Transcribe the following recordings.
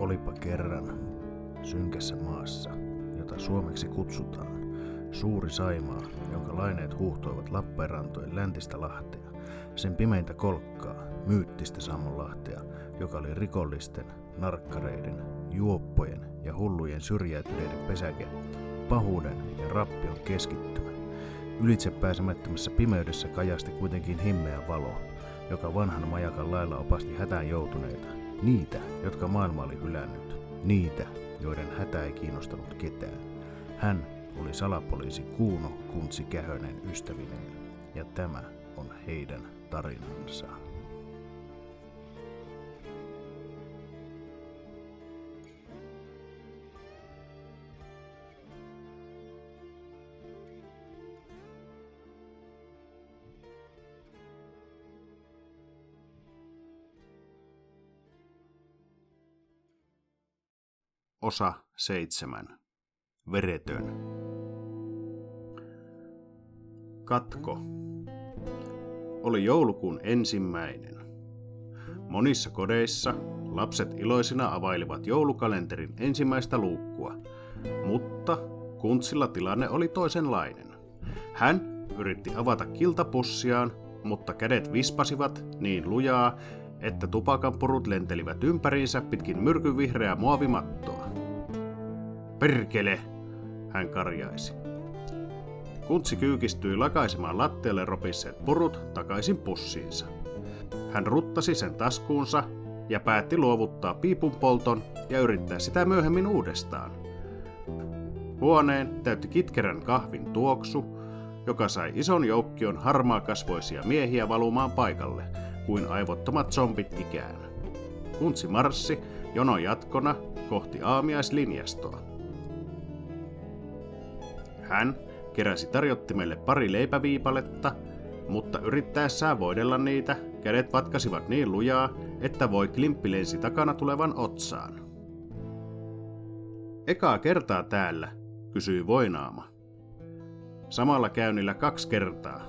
Olipa kerran synkässä maassa, jota suomeksi kutsutaan Suuri Saimaa, jonka laineet huuhtoivat Lappeenrantojen läntistä lahtea, sen pimeintä kolkkaa, myyttistä Sammonlahtea, joka oli rikollisten, narkkareiden, juoppojen ja hullujen syrjäytyneiden pesäke, pahuuden ja rappion keskittymä. Ylitsepääsemättömässä pimeydessä kajasti kuitenkin himmeä valo, joka vanhan majakan lailla opasti hätään joutuneita, niitä, jotka maailma oli hylännyt, niitä, joiden hätä ei kiinnostanut ketään. Hän oli salapoliisi Kuuno Kuntsi Kähönen ystävineen, ja tämä on heidän tarinansa. Osa 7. Veretön. Katko. Oli joulukuun 1. Monissa kodeissa lapset iloisina availivat joulukalenterin ensimmäistä luukkua, mutta Kuntsilla tilanne oli toisenlainen. Hän yritti avata kiltapussiaan, mutta kädet vispasivat niin lujaa, että tupakanpurut lentelivät ympäriinsä pitkin myrkynvihreää muovimattoa. "Perkele!" hän karjaisi. Kuntsi kyykistyi lakaisemaan lattialle ropisseet purut takaisin pussiinsa. Hän ruttasi sen taskuunsa ja päätti luovuttaa piipunpolton ja yrittää sitä myöhemmin uudestaan. Huoneen täytti kitkerän kahvin tuoksu, joka sai ison joukkion harmaakasvoisia miehiä valumaan paikalle, kuin aivottomat zombit ikään. Kuntsi marssi jonon jatkona kohti aamiaislinjastoa. Hän keräsi tarjottimelle 2 leipäviipaletta, mutta yrittäessään voidella niitä, kädet vatkasivat niin lujaa, että voi klimppi lensi takana tulevan otsaan. "Ekaa kertaa täällä?" kysyi voinaama. "Samalla käynnillä 2 kertaa.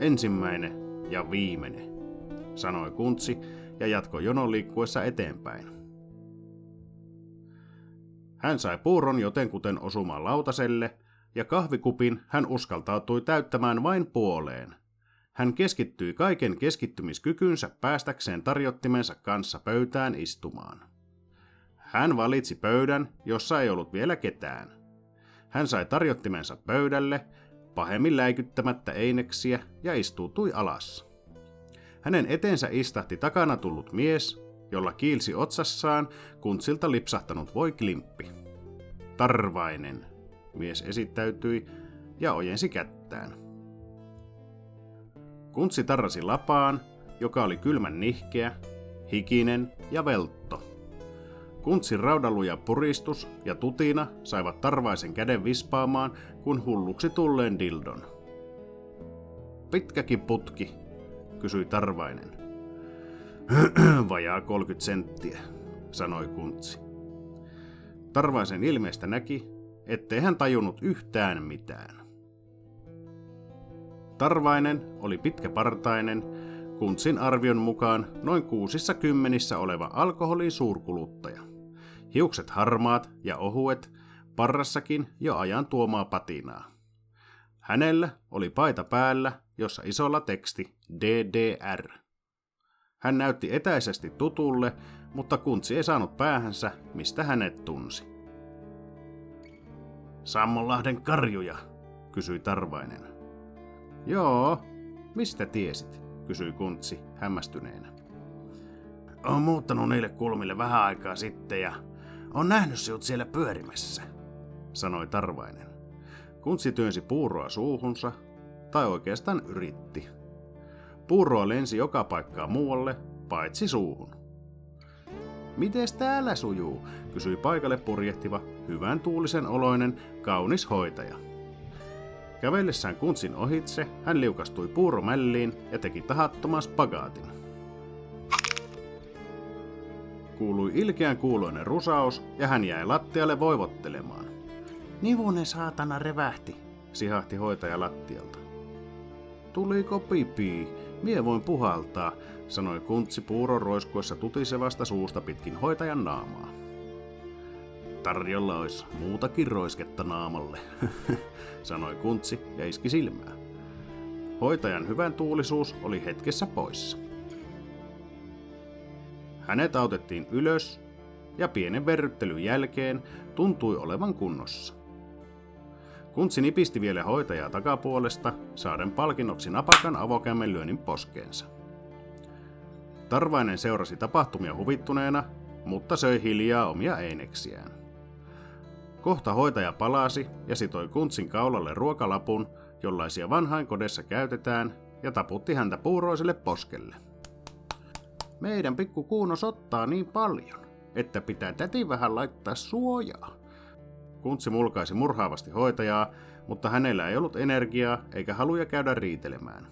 1. ja viimeinen", sanoi Kuntsi ja jatkoi jonon liikkuessa eteenpäin. Hän sai puuron jotenkuten osumaan lautaselle, ja kahvikupin hän uskaltautui täyttämään vain puoleen. Hän keskittyi kaiken keskittymiskykynsä päästäkseen tarjottimensa kanssa pöytään istumaan. Hän valitsi pöydän, jossa ei ollut vielä ketään. Hän sai tarjottimensa pöydälle, pahemmin läikyttämättä eineksiä, ja istuutui alas. Hänen eteensä istahti takana tullut mies, jolla kiilsi otsassaan Kuntsilta lipsahtanut voiklimppi. "Tarvainen", mies esittäytyi ja ojensi kättään. Kuntsi tarrasi lapaan, joka oli kylmän nihkeä, hikinen ja veltto. Kuntsin raudanluja puristus ja tutina saivat Tarvaisen käden vispaamaan kuin hulluksi tulleen dildon. "Pitkäkin putki?" kysyi Tarvainen. "Vajaa 30 senttiä, sanoi Kuntsi. Tarvaisen ilmeestä näki, ettei hän tajunnut yhtään mitään. Tarvainen oli pitkäpartainen, Kuntsin arvion mukaan noin 60 oleva alkoholin suurkuluttaja. Hiukset harmaat ja ohuet, parrassakin jo ajan tuomaa patinaa. Hänellä oli paita päällä, jossa isolla teksti DDR. Hän näytti etäisesti tutulle, mutta Kuntsi ei saanut päähänsä, mistä hänet tunsi. "Sammonlahden karjuja?" kysyi Tarvainen. "Joo, mistä tiesit?" kysyi Kuntsi hämmästyneenä. "Oon muuttanut niille kulmille vähän aikaa sitten ja on nähnyt sinut siellä pyörimässä", sanoi Tarvainen. Kuntsi työnsi puuroa suuhunsa, tai oikeastaan yritti. Puuroa lensi joka paikkaan muualle, paitsi suuhun. "Mites täällä sujuu?" kysyi paikalle purjehtiva, hyvän tuulisen oloinen, kaunis hoitaja. Kävellessään Kuntsin ohitse hän liukastui puuromälliin ja teki tahattoman spagaatin. Kuului ilkeän kuuloinen rusaus ja hän jäi lattialle voivottelemaan. "Nivunen saatana revähti", sihahti hoitaja lattialta. "Tuliko pipii? Mie voin puhaltaa", sanoi Kuntsi puuron roiskuessa tutisevasta suusta pitkin hoitajan naamaa. tarjolla olisi muutakin roisketta naamalle, sanoi Kuntsi ja iski silmää. Hoitajan hyvän tuulisuus oli hetkessä poissa. Hänet autettiin ylös ja pienen verryttelyn jälkeen tuntui olevan kunnossa. Kuntsi nipisti vielä hoitajaa takapuolesta, saaden palkinnoksi napakan avokämmenlyönnin poskeensa. Tarvainen seurasi tapahtumia huvittuneena, mutta söi hiljaa omia eineksiään. Kohta hoitaja palasi ja sitoi Kuntsin kaulalle ruokalapun, jollaisia vanhainkodessa käytetään, ja taputti häntä puuroiselle poskelle. Meidän pikku Kuuno sottaa niin paljon, että pitää täti vähän laittaa suojaa. Kuntsi mulkaisi murhaavasti hoitajaa, mutta hänellä ei ollut energiaa eikä haluja käydä riitelemään.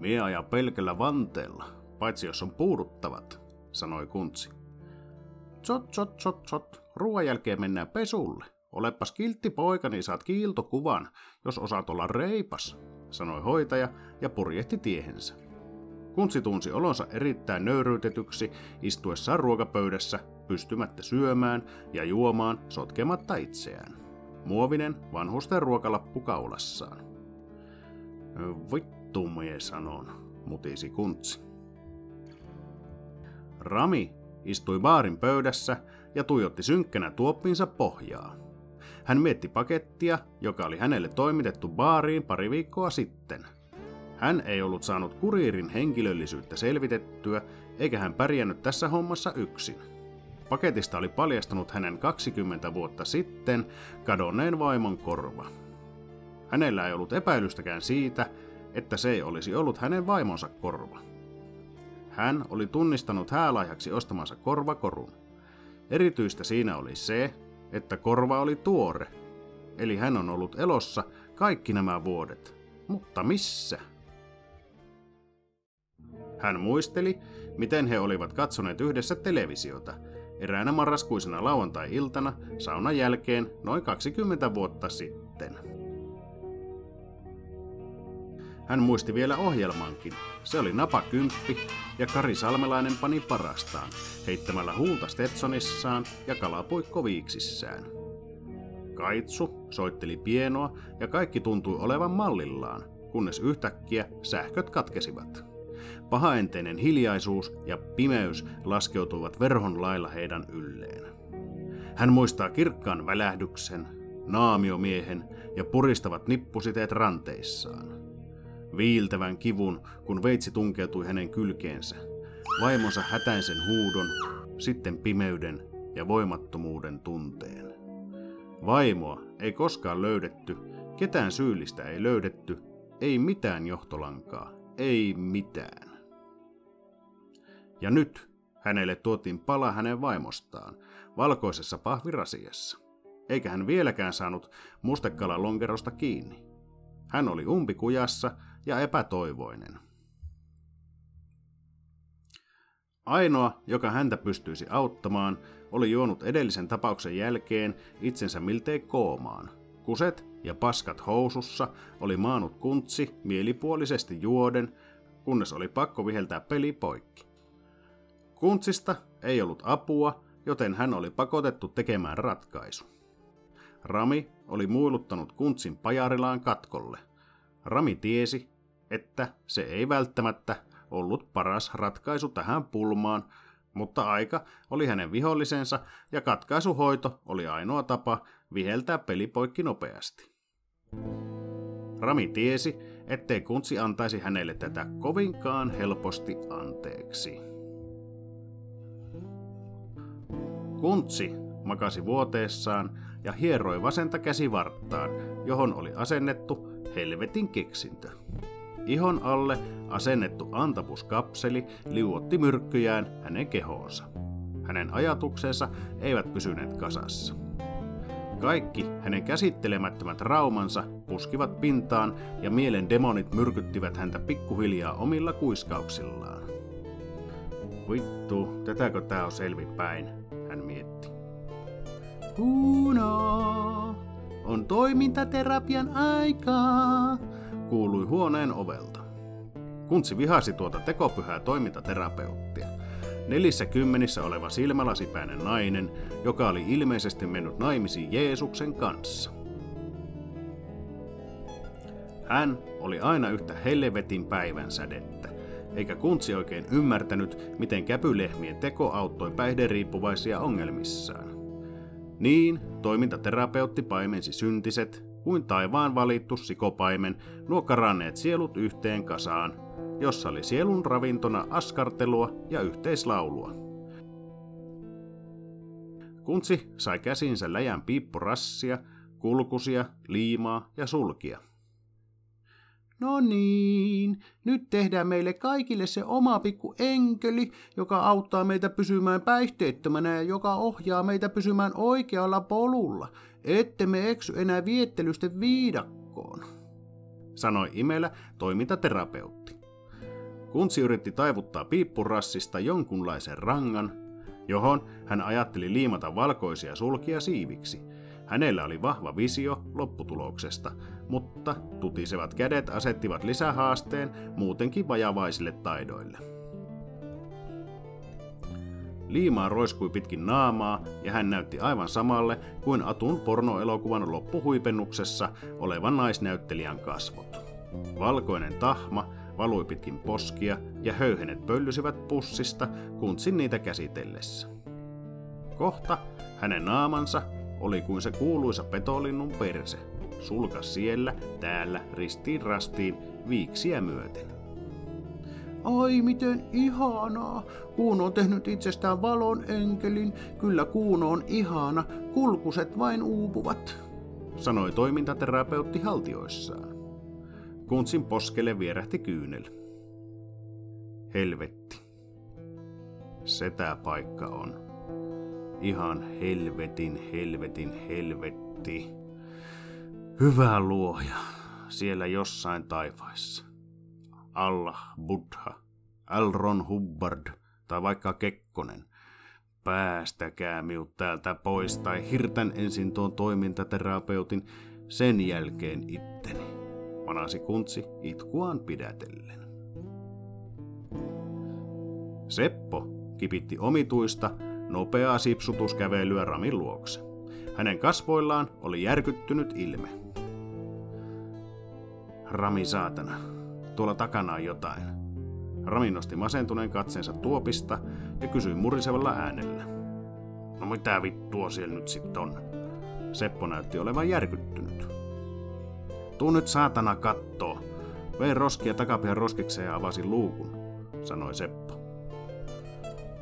Mie aja pelkällä vanteella, paitsi jos on puuduttavat, sanoi Kuntsi. Tsot, ruoan jälkeen mennään pesulle. Olepas kiltti poika, niin saat kiiltokuvan, jos osaat olla reipas, sanoi hoitaja ja purjehti tiehensä. Kuntsi tunsi olonsa erittäin nöyryytetyksi istuessaan ruokapöydässä, pystymättä syömään ja juomaan sotkematta itseään. Muovinen vanhusten ruokalappu kaulassaan. Vittu mie sanon, mutisi Kuntsi. Rami istui baarin pöydässä ja tuijotti synkkänä tuoppiinsa pohjaa. Hän mietti pakettia, joka oli hänelle toimitettu baariin pari viikkoa sitten. Hän ei ollut saanut kuriirin henkilöllisyyttä selvitettyä, eikä hän pärjännyt tässä hommassa yksin. Paketista oli paljastanut hänen 20 vuotta sitten kadonneen vaimon korva. Hänellä ei ollut epäilystäkään siitä, että se ei olisi ollut hänen vaimonsa korva. Hän oli tunnistanut häälahjaksi ostamansa korvakorun. Erityistä siinä oli se, että korva oli tuore, eli hän on ollut elossa kaikki nämä vuodet. Mutta missä? Hän muisteli, miten he olivat katsoneet yhdessä televisiota eräänä marraskuisena lauantai-iltana saunan jälkeen noin 20 vuotta sitten. Hän muisti vielä ohjelmankin. Se oli napakymppi ja Kari Salmelainen pani parastaan, heittämällä huulta Stetsonissaan ja kalapuikko viiksissään. Kaitsu soitteli pienoa ja kaikki tuntui olevan mallillaan, kunnes yhtäkkiä sähköt katkesivat. Pahaenteinen hiljaisuus ja pimeys laskeutuivat verhon lailla heidän ylleen. Hän muistaa kirkkaan välähdyksen, naamiomiehen ja puristavat nippusiteet ranteissaan. Viiltävän kivun, kun veitsi tunkeutui hänen kylkeensä, vaimonsa hätäisen huudon, sitten pimeyden ja voimattomuuden tunteen. Vaimoa ei koskaan löydetty, ketään syyllistä ei löydetty, ei mitään johtolankaa, ei mitään. Ja nyt hänelle tuotiin pala hänen vaimostaan, valkoisessa pahvirasiassa, eikä hän vieläkään saanut mustekala lonkerosta kiinni. Hän oli umpikujassa ja epätoivoinen. Ainoa, joka häntä pystyisi auttamaan, oli juonut edellisen tapauksen jälkeen itsensä miltei koomaan. Kuset ja paskat housussa oli maannut Kuntsi mielipuolisesti juoden, kunnes oli pakko viheltää peli poikki. Kuntsista ei ollut apua, joten hän oli pakotettu tekemään ratkaisu. Rami oli muiluttanut Kuntsin pajarilaan katkolle. Rami tiesi, että se ei välttämättä ollut paras ratkaisu tähän pulmaan, mutta aika oli hänen vihollisensa ja katkaisuhoito oli ainoa tapa viheltää peli poikki nopeasti. Rami tiesi, ettei Kuntsi antaisi hänelle tätä kovinkaan helposti anteeksi. Kuntsi makasi vuoteessaan ja hieroi vasenta käsivarttaan, johon oli asennettu helvetin keksintö. Ihon alle asennettu Antabus-kapseli liuotti myrkkyjään hänen kehoonsa. Hänen ajatuksensa eivät pysyneet kasassa. Kaikki hänen käsittelemättömät traumansa puskivat pintaan ja mielen demonit myrkyttivät häntä pikkuhiljaa omilla kuiskauksillaan. Vittu, tätäkö tää on selvipäin, hän mietti. Kuuno, on toimintaterapian aikaa, kuului huoneen ovelta. Kuntsi vihasi tuota tekopyhää toimintaterapeuttia. 40 oleva silmälasipäinen nainen, joka oli ilmeisesti mennyt naimisiin Jeesuksen kanssa. Hän oli aina yhtä helvetin päivänsädettä, eikä Kuntsi oikein ymmärtänyt, miten käpylehmien teko auttoi päihderiippuvaisia ongelmissaan. Niin toimintaterapeutti paimensi syntiset, kuin taivaan valittu sikopaimen, nuo karanneet sielut yhteen kasaan, jossa oli sielun ravintona askartelua ja yhteislaulua. Kuntsi sai käsinsä läjän piippurassia, kulkusia, liimaa ja sulkia. No niin, nyt tehdään meille kaikille se oma pikku enkeli, joka auttaa meitä pysymään päihteettömänä ja joka ohjaa meitä pysymään oikealla polulla, ette me eksy enää viettelysten viidakkoon, sanoi imelä toimintaterapeutti. Kuntsi yritti taivuttaa piippurassista jonkunlaisen rangan, johon hän ajatteli liimata valkoisia sulkia siiviksi. Hänellä oli vahva visio lopputuloksesta, mutta tutisevat kädet asettivat lisähaasteen muutenkin vajavaisille taidoille. Liimaa roiskui pitkin naamaa ja hän näytti aivan samalle kuin Atun pornoelokuvan loppuhuipennuksessa olevan naisnäyttelijän kasvot. Valkoinen tahma valui pitkin poskia ja höyhenet pöllysivät pussista Kuntsin niitä käsitellessä. Kohta hänen naamansa oli kuin se kuuluisa petolinnun perse, sulka siellä, täällä, ristiin rastiin, viiksiä myöten. Ai miten ihanaa! Kuuno on tehnyt itsestään valon enkelin, kyllä Kuuno on ihana, kulkuset vain uupuvat, sanoi toimintaterapeutti haltioissaan. Kuntsin poskelle vierähti kyynel. Helvetti. Se tää paikka on. Ihan helvetti. Hyvä luoja, siellä jossain taivaissa. Allah, Buddha, Elron Hubbard tai vaikka Kekkonen. Päästäkää minut täältä pois tai hirtän ensin tuon toimintaterapeutin, sen jälkeen itteni, manasi Kuntsi itkuaan pidätellen. Seppo kipitti omituista, nopeaa sipsutuskävelyä Ramin luokse. Hänen kasvoillaan oli järkyttynyt ilme. Rami saatana, tuolla takana on jotain. Rami nosti masentuneen katseensa tuopista ja kysyi murisevalla äänellä. No mitä vittua siellä nyt sit on? Seppo näytti olevan järkyttynyt. Tuu nyt saatana kattoo. Vein roskia takapihan roskikseen ja avasi luukun, sanoi Seppo.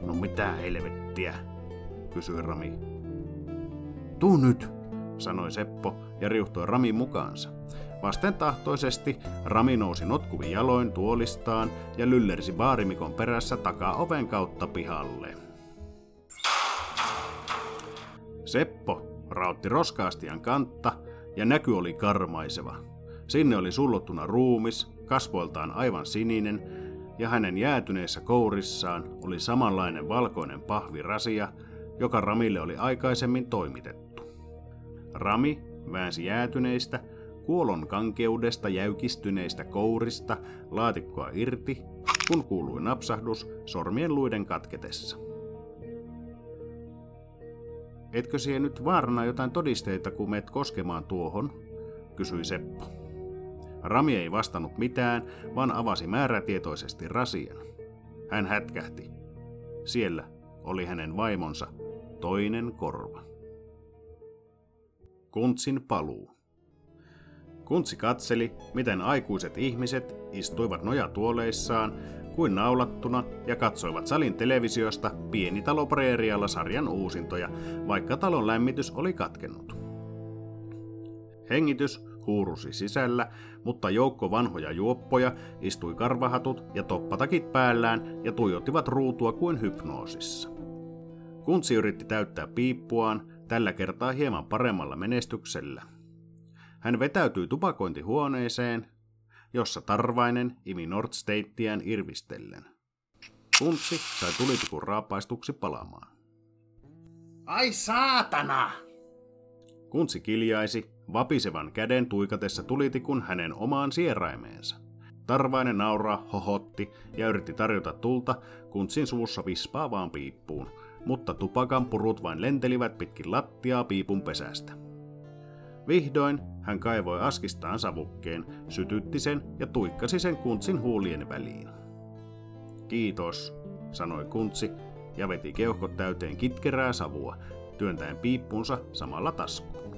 No mitä helvettiä, kysyi Rami. Tuu nyt, sanoi Seppo ja riuhtoi Rami mukaansa. Vastentahtoisesti Rami nousi notkuvin jaloin tuolistaan ja lyllersi baarimikon perässä takaa oven kautta pihalle. Seppo rautti roskaastian kantta ja näky oli karmaiseva. Sinne oli sullottuna ruumis, kasvoiltaan aivan sininen, ja hänen jäätyneissä kourissaan oli samanlainen valkoinen pahvirasia, joka Ramille oli aikaisemmin toimitettu. Rami väänsi jäätyneistä, kuolon kankeudesta jäykistyneistä kourista laatikkoa irti, kun kuului napsahdus sormien luiden katketessa. Etkö siihen nyt vaarana jotain todisteita, kun meet koskemaan tuohon? Kysyi Seppo. Rami ei vastannut mitään, vaan avasi määrätietoisesti rasian. Hän hätkähti. Siellä oli hänen vaimonsa toinen korva. Kuntsin paluu. Kuntsi katseli, miten aikuiset ihmiset istuivat nojatuoleissaan kuin naulattuna ja katsoivat salin televisiosta Pieni talo preerialla sarjan uusintoja, vaikka talon lämmitys oli katkennut. Hengitys huurusi sisällä, mutta joukko vanhoja juoppoja istui karvahatut ja toppatakit päällään ja tuijottivat ruutua kuin hypnoosissa. Kuntsi yritti täyttää piippuaan, tällä kertaa hieman paremmalla menestyksellä. Hän vetäytyi tupakointihuoneeseen, jossa tarvainen imi Nordstateään irvistellen. Kuntsi sai tulitikun raapaistuksi palaamaan. Ai saatana! Kuntsi kiljaisi, vapisevan käden tuikatessa tulitikun hänen omaan sieraimeensa. Tarvainen nauraa, hohotti ja yritti tarjota tulta Kuntsin suussa vispaavaan piippuun, mutta tupakan purut vain lentelivät pitkin lattiaa piipun pesästä. Vihdoin hän kaivoi askistaan savukkeen, sytytti sen ja tuikkasi sen Kuntsin huulien väliin. "Kiitos", sanoi Kuntsi ja veti keuhkot täyteen kitkerää savua, työntäen piippunsa samalla taskuun.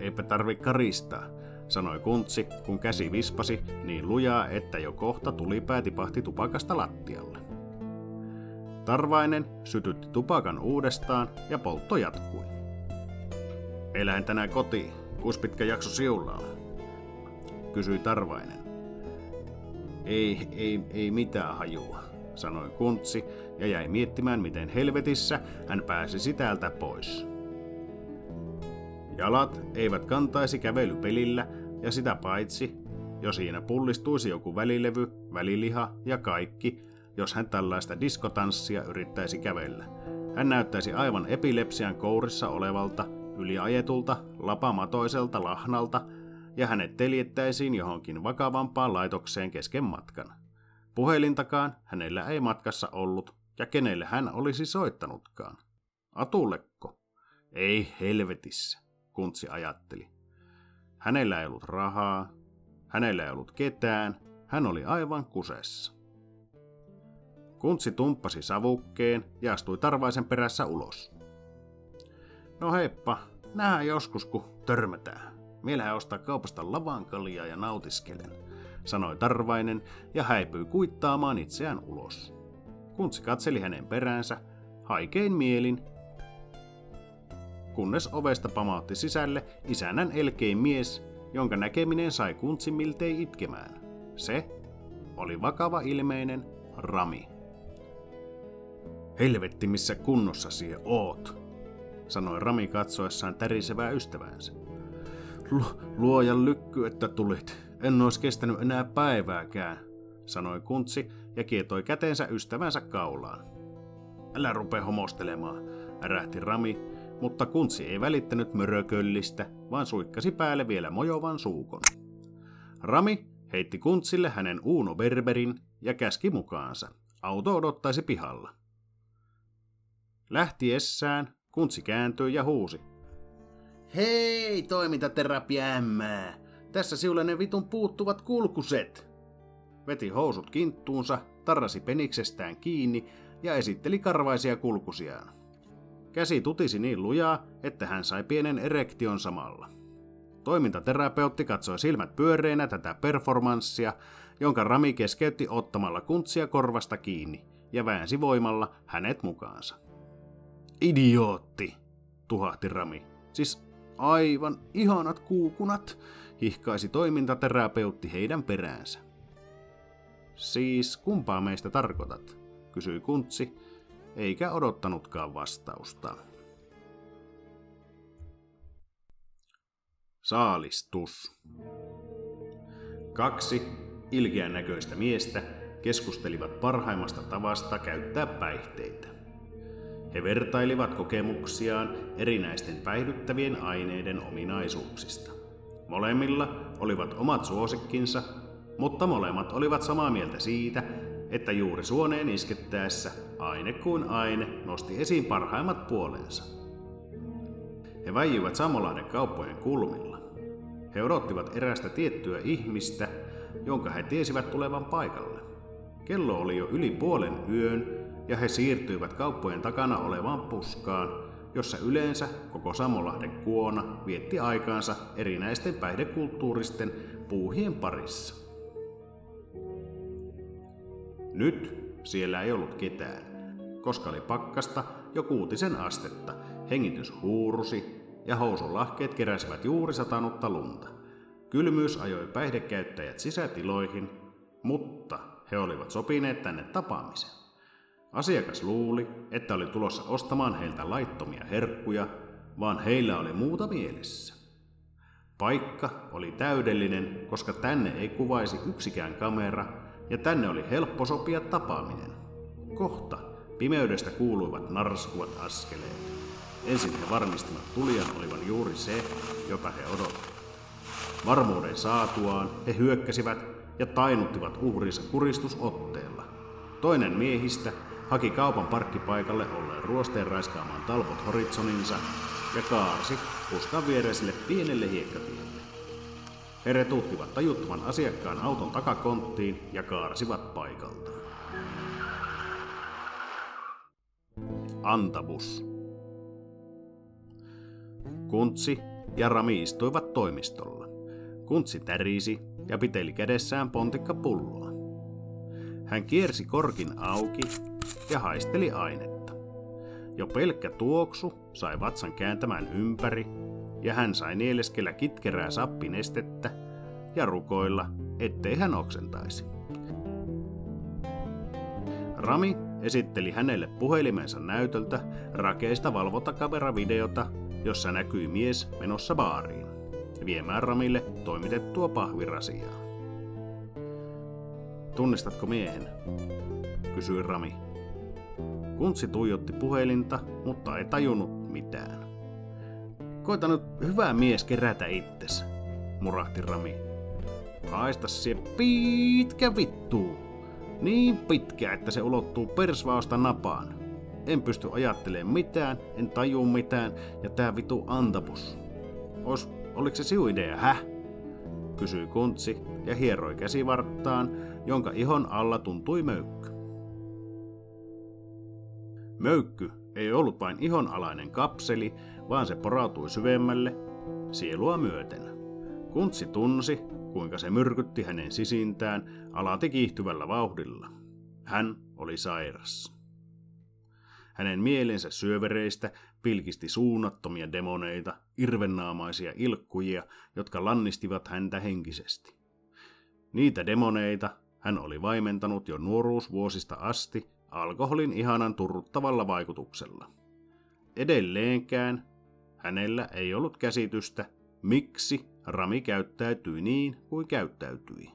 "Eipä tarvi karistaa", sanoi Kuntsi, kun käsi vispasi niin lujaa, että jo kohta tulipää tipahti tupakasta lattialle. Tarvainen sytytti tupakan uudestaan ja poltto jatkui. "Eläin tänään kotiin, kuinka pitkä jakso siulla on?", kysyi Tarvainen. Ei mitään hajua", sanoi Kuntsi ja jäi miettimään, miten helvetissä hän pääsisi täältä pois. Jalat eivät kantaisi kävelypelillä, ja sitä paitsi, jos siinä pullistuisi joku välilevy, väliliha ja kaikki, jos hän tällaista diskotanssia yrittäisi kävellä. Hän näyttäisi aivan epilepsian kourissa olevalta, yliajetulta, lapamatoiselta lahnalta, ja hänet teljettäisiin johonkin vakavampaan laitokseen kesken matkan. Puhelintakaan hänellä ei matkassa ollut, ja kenelle hän olisi soittanutkaan? Atullekko? Ei helvetissä, Kuntsi ajatteli. Hänellä ei ollut rahaa, hänellä ei ollut ketään, hän oli aivan kusessa. Kuntsi tumppasi savukkeen ja astui Tarvaisen perässä ulos. "No heippa, nähdään joskus kun törmätään. Mielähän ostaa kaupasta lavankalia ja nautiskelen", sanoi Tarvainen ja häipyi kuittaamaan itseään ulos. Kuntsi katseli hänen peräänsä haikein mielin, kunnes ovesta pamautti sisälle isännän elkein mies, jonka näkeminen sai Kuntsin miltei itkemään. Se oli vakava ilmeinen Rami. "Helvetti, missä kunnossa sie oot", sanoi Rami katsoessaan tärisevää ystäväänsä. Luojan lykky, että tulit. En ois kestänyt enää päivääkään", sanoi Kuntsi ja kietoi käteensä ystävänsä kaulaan. "Älä rupea homostelemaan", ärähti Rami, mutta Kuntsi ei välittänyt mörököllistä, vaan suikkasi päälle vielä mojovan suukon. Rami heitti Kuntsille hänen Uno Berberin ja käski mukaansa. Auto odottaisi pihalla. Lähtiessään Kuntsi kääntyi ja huusi: "Hei, toimintaterapia ämmää! Tässä siulle ne vitun puuttuvat kulkuset!" Veti housut kinttuunsa, tarrasi peniksestään kiinni ja esitteli karvaisia kulkusiaan. Käsi tutisi niin lujaa, että hän sai pienen erektion samalla. Toimintaterapeutti katsoi silmät pyöreinä tätä performanssia, jonka Rami keskeytti ottamalla Kuntsia korvasta kiinni ja väänsi voimalla hänet mukaansa. "Idiootti!" tuhahti Rami. "Siis aivan ihanat kuukunat!" hihkaisi toimintaterapeutti heidän peräänsä. "Siis kumpaa meistä tarkoitat?" kysyi Kuntsi, eikä odottanutkaan vastausta. Saalistus. Kaksi ilkeän näköistä miestä keskustelivat parhaimmasta tavasta käyttää päihteitä. He vertailivat kokemuksiaan erinäisten päihdyttävien aineiden ominaisuuksista. Molemmilla olivat omat suosikkinsa, mutta molemmat olivat samaa mieltä siitä, että juuri suoneen iskettäessä aine kuin aine nosti esiin parhaimmat puolensa. He väijyivät Sammonlahden kauppojen kulmilla. He odottivat erästä tiettyä ihmistä, jonka he tiesivät tulevan paikalle. Kello oli jo yli puolen yön, ja he siirtyivät kauppojen takana olevaan puskaan, jossa yleensä koko Sammonlahden kuona vietti aikaansa erinäisten päihdekulttuuristen puuhien parissa. Nyt siellä ei ollut ketään, koska oli pakkasta jo 6 astetta, hengitys huurusi ja housunlahkeet keräsivät juuri satanutta lunta. Kylmyys ajoi päihdekäyttäjät sisätiloihin, mutta he olivat sopineet tänne tapaamisen. Asiakas luuli, että oli tulossa ostamaan heiltä laittomia herkkuja, vaan heillä oli muuta mielessä. Paikka oli täydellinen, koska tänne ei kuvaisi yksikään kamera ja tänne oli helppo sopia tapaaminen. Kohta pimeydestä kuuluivat narskuvat askeleet. Ensin he varmistivat tulijan olivan juuri se, jota he odottivat. Varmuuden saatuaan he hyökkäsivät ja tainuttivat uhrinsa kuristusotteella. Toinen miehistä haki kaupan parkkipaikalle olleen ruosteen raiskaamaan Talbot Horitsoninsa ja kaarsi puskan viereiselle pienelle hiekkatielle. He retuuttivat tajuttoman asiakkaan auton takakonttiin ja kaarsivat paikalta. Antabus. Kuntsi ja Rami istuivat toimistolla. Kuntsi tärisi ja piteli kädessään pontikkapulloa. Hän kiersi korkin auki ja haisteli ainetta. Jo pelkkä tuoksu sai vatsan kääntämään ympäri ja hän sai nieleskellä kitkerää sappinestettä ja rukoilla, ettei hän oksentaisi. Rami esitteli hänelle puhelimensa näytöltä rakeista valvontakameravideota, jossa näkyi mies menossa baariin viemään Ramille toimitettua pahvirasiaa. "Tunnistatko miehen?" kysyi Rami. Kuntsi tuijotti puhelinta, mutta ei tajunnut mitään. "Koita nyt, hyvä mies, kerätä itsesi", murahti Rami. "Haista se pitkä vittu. Niin pitkä, että se ulottuu persvausta napaan. En pysty ajattelemaan mitään, en taju mitään, ja tää vitu Antabus. Oliko se sinun idea, hä?" kysyi Kuntsi ja hieroi käsivarttaan, jonka ihon alla tuntui möykky. Möykky ei ollut vain ihonalainen kapseli, vaan se porautui syvemmälle, sielua myöten. Kuntsi tunsi, kuinka se myrkytti hänen sisintään alati kiihtyvällä vauhdilla. Hän oli sairas. Hänen mielensä syövereistä pilkisti suunnattomia demoneita, irvennaamaisia ilkkujia, jotka lannistivat häntä henkisesti. Niitä demoneita hän oli vaimentanut jo nuoruusvuosista asti alkoholin ihanan turruttavalla vaikutuksella. Edelleenkään hänellä ei ollut käsitystä, miksi Rami käyttäytyi niin kuin käyttäytyi.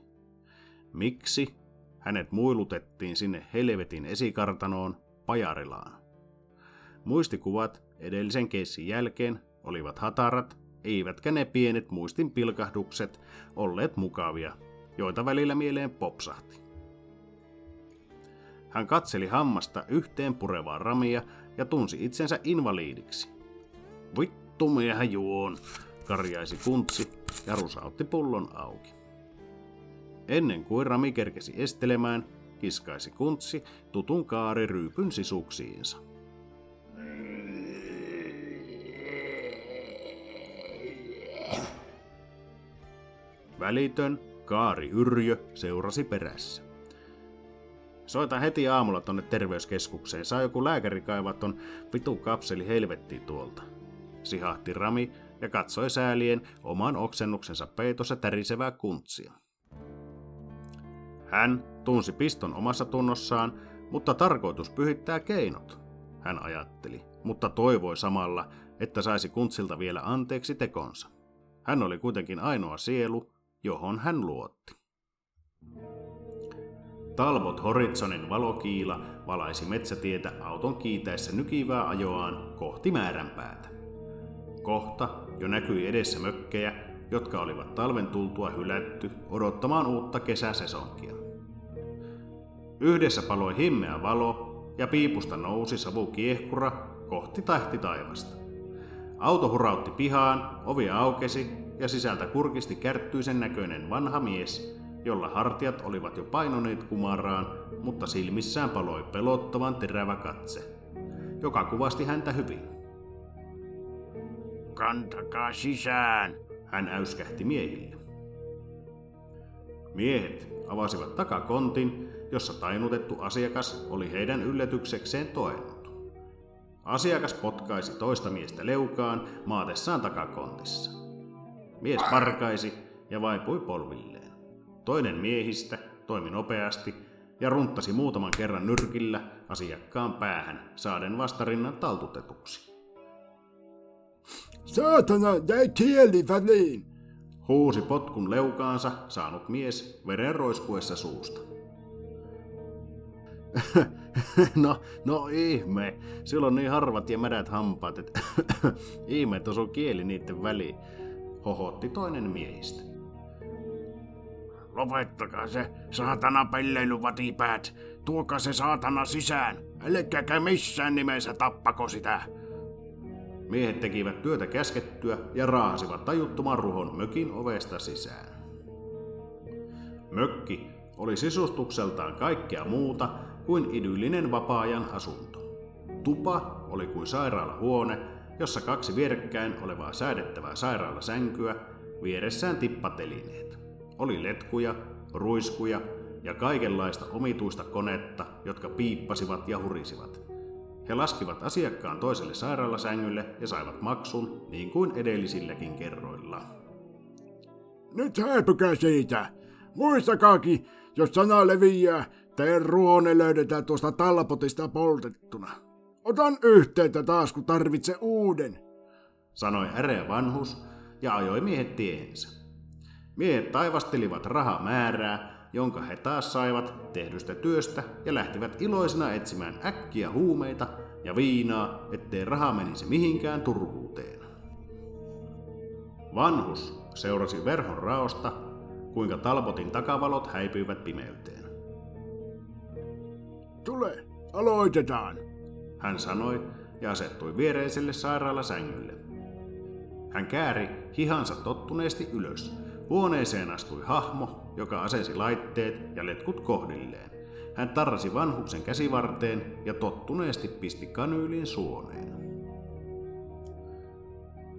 Miksi hänet muilutettiin sinne helvetin esikartanoon, Pajarilaan. Muistikuvat edellisen keissin jälkeen olivat hatarat, eivätkä ne pienet muistin pilkahdukset olleet mukavia, joita välillä mieleen popsahti. Hän katseli hammasta yhteen purevaa Ramia ja tunsi itsensä invaliidiksi. "Vittu miehän juon", karjaisi Kuntsi ja rusautti pullon auki. Ennen kuin Rami kerkesi estelemään, kiskaisi Kuntsi tutun kaariryypyn sisuksiinsa. Välitön kaariyrjö seurasi perässä. "Soita heti aamulla tonne terveyskeskukseen, saa joku lääkäri kaivaa ton vitun kapseli helvettiin tuolta", sihahti Rami ja katsoi säälien oman oksennuksensa peitossa tärisevää Kuntsia. Hän tunsi piston omassa tunnossaan, mutta tarkoitus pyhittää keinot, hän ajatteli, mutta toivoi samalla, että saisi Kuntsilta vielä anteeksi tekonsa. Hän oli kuitenkin ainoa sielu, johon hän luotti. Talbot Horitsonin valokiila valaisi metsätietä auton kiitäessä nykivää ajoaan kohti määränpäätä. Kohta jo näkyi edessä mökkejä, jotka olivat talven tultua hylätty odottamaan uutta kesäsesonkia. Yhdessä paloi himmeä valo ja piipusta nousi savukiehkura kohti taivasta. Auto hurautti pihaan, ovi aukesi ja sisältä kurkisti kärttyisen näköinen vanha mies, jolla hartiat olivat jo painoneet kumaraan, mutta silmissään paloi pelottavan terävä katse, joka kuvasti häntä hyvin. "Kantakaa sisään", hän äyskähti miehille. Miehet avasivat takakontin, jossa tainutettu asiakas oli heidän yllätyksekseen toennut. Asiakas potkaisi toista miestä leukaan maatessaan takakontissa. Mies parkaisi ja vaipui polvilleen. Toinen miehistä toimi nopeasti ja runttasi muutaman kerran nyrkillä asiakkaan päähän saaden vastarinnan taltutetuksi. "Saatana, jäi kieli väliin!" huusi potkun leukaansa saanut mies veren roiskuessa suusta. No ihme, sillä on niin harvat ja märät hampaat, että ihme, että on kieli niitten väliin, hohotti toinen miehistä. Lopettakaa se saatana pelleily, vatipäät. Tuokaa se saatana sisään. Älkääkä missään nimessä tappako sitä. Miehet tekivät työtä käskettyä ja raahasivat tajuttoman ruhon mökin ovesta sisään. Mökki oli sisustukseltaan kaikkea muuta kuin idyllinen vapaa-ajan asunto. Tupa oli kuin sairaalahuone, jossa kaksi vierekkäin olevaa säädettävää sairaalasänkyä, vieressään tippatelineet. Oli letkuja, ruiskuja ja kaikenlaista omituista konetta, jotka piippasivat ja hurisivat. He laskivat asiakkaan toiselle sairaalasängylle ja saivat maksun, niin kuin edellisilläkin kerroilla. Nyt häipykää siitä! Muistakaakin, jos sana leviää, teidän ruone löydetään tuosta talpotista poltettuna. Otan yhteyttä taas, kun tarvitse uuden, sanoi äreä vanhus ja ajoi miehet tiehensä. Miehet taivastelivat rahamäärää, jonka he taas saivat tehdystä työstä ja lähtivät iloisina etsimään äkkiä huumeita ja viinaa, ettei raha menisi mihinkään turhuuteen. Vanhus seurasi verhon raosta, kuinka Talbotin takavalot häipyivät pimeyteen. Tule, aloitetaan, hän sanoi ja asettui viereiselle sairaalasängylle. Hän kääri hihansa tottuneesti ylös. Huoneeseen astui hahmo, joka asensi laitteet ja letkut kohdilleen. Hän tarrasi vanhuksen käsivarteen ja tottuneesti pisti kanyylin suoneen.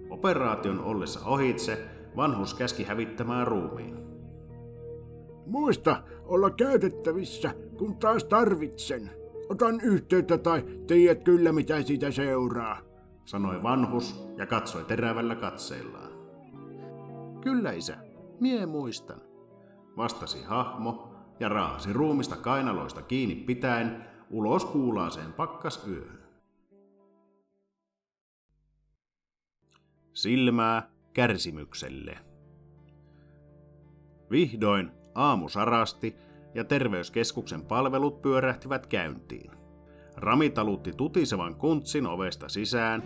Operaation ollessa ohitse vanhus käski hävittämään ruumiin. Muista olla käytettävissä, kun taas tarvitsen. Otan yhteyttä tai tiedät kyllä mitä siitä seuraa, sanoi vanhus ja katsoi terävällä katseellaan. Kyllä isä, mie muistan, vastasi hahmo ja raahasi ruumista kainaloista kiinni pitäen ulos kuulaaseen pakkasyöhön. Silmää kärsimykselle. Vihdoin aamu sarasti ja terveyskeskuksen palvelut pyörähtivät käyntiin. Rami talutti tutisevan Kuntsin ovesta sisään.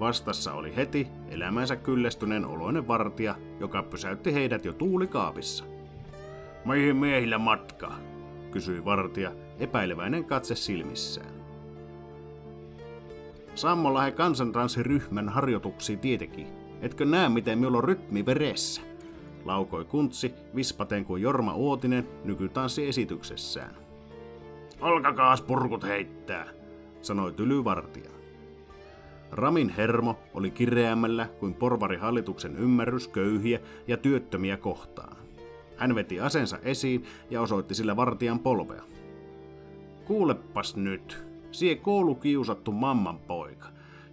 Vastassa oli heti elämänsä kyllästyneen oloinen vartija, joka pysäytti heidät jo tuulikaapissa. Mihin miehillä matkaa? Kysyi vartija, epäileväinen katse silmissään. Sammonlahden kansantanssiryhmän harjoituksiin tietenkin. Etkö näe, miten minulla on rytmi veressä? Laukoi Kuntsi vispaten kuin Jorma Uotinen nykytanssiesityksessään. Alkakaas purkut heittää, sanoi tyly vartija. Ramin hermo oli kireämmällä kuin porvarihallituksen ymmärrys köyhiä ja työttömiä kohtaan. Hän veti aseensa esiin ja osoitti sillä vartijan polvea. Kuulepas nyt, sie koulukiusattu mamman poika.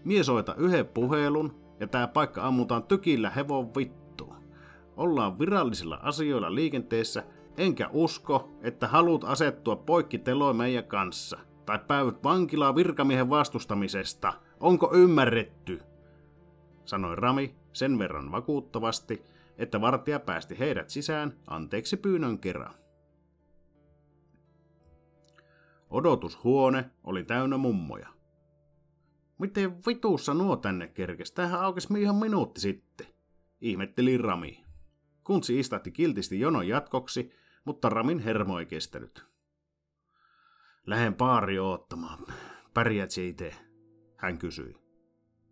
Mie soita yhden puhelun ja tää paikka ammutaan tykillä hevon vittua. Ollaan virallisilla asioilla liikenteessä, enkä usko, että haluut asettua poikkiteloin meidän kanssa. Tai päivät vankilaa virkamiehen vastustamisesta. Onko ymmärretty? Sanoi Rami sen verran vakuuttavasti, että vartija päästi heidät sisään anteeksi pyynnön kerran. Odotushuone oli täynnä mummoja. Miten vituussa nuo tänne kerkes? Tämähän aukesi ihan minuutti sitten, ihmetteli Rami. Kuntsi istahti kiltisti jonon jatkoksi, mutta Ramin hermo ei kestänyt. Lähen baari oottamaan. Pärjät se itse, hän kysyi.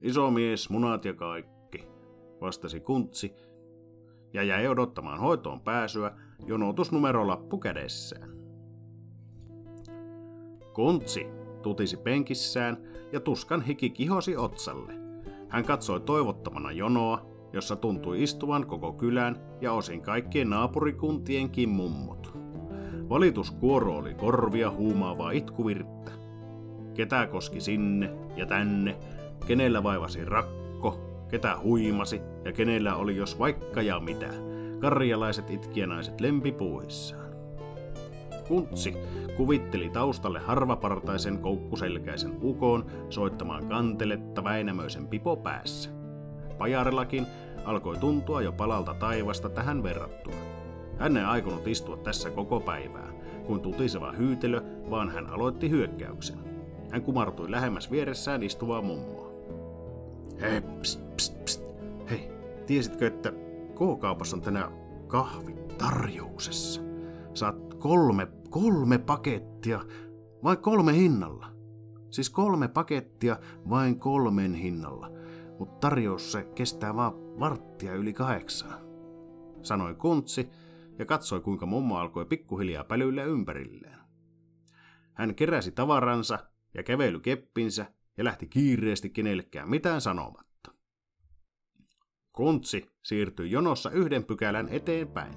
Iso mies, munat ja kaikki, vastasi Kuntsi ja jäi odottamaan hoitoon pääsyä jonotusnumerolappu kädessään. Kuntsi tutisi penkissään ja tuskan hiki kihosi otsalle. Hän katsoi toivottamana jonoa, jossa tuntui istuvan koko kylän ja osin kaikkien naapurikuntienkin mummot. Valituskuoro oli korvia huumaavaa itkuvirttä. Ketä koski sinne ja tänne, kenellä vaivasi rakko, ketä huimasi ja kenellä oli jos vaikka ja mitä. Karjalaiset itkijänaiset lempipuuhissaan. Kuntsi kuvitteli taustalle harvapartaisen koukkuselkäisen ukon soittamaan kanteletta Väinämöisen pipo päässä. Pajarellakin alkoi tuntua jo palalta taivasta tähän verrattuna. Hän ei aikonut istua tässä koko päivää, kuin tutiseva hyytelö, vaan hän aloitti hyökkäyksen. Hän kumartui lähemmäs vieressään istuvaa mummoa. Hei, pst, pst, pst. Hei, tiesitkö, että K-kaupassa on tänään kahvit tarjouksessa. Saat kolme pakettia vai 3 hinnalla. Siis 3 pakettia vain 3 hinnalla. Mutta tarjous se kestää vaan 8:15, sanoi Kuntsi ja katsoi kuinka mummo alkoi pikkuhiljaa pälyillä ympärilleen. Hän keräsi tavaransa ja kävelykeppinsä ja lähti kiireesti kenellekään mitään sanomatta. Kuntsi siirtyi jonossa 1 pykälän eteenpäin.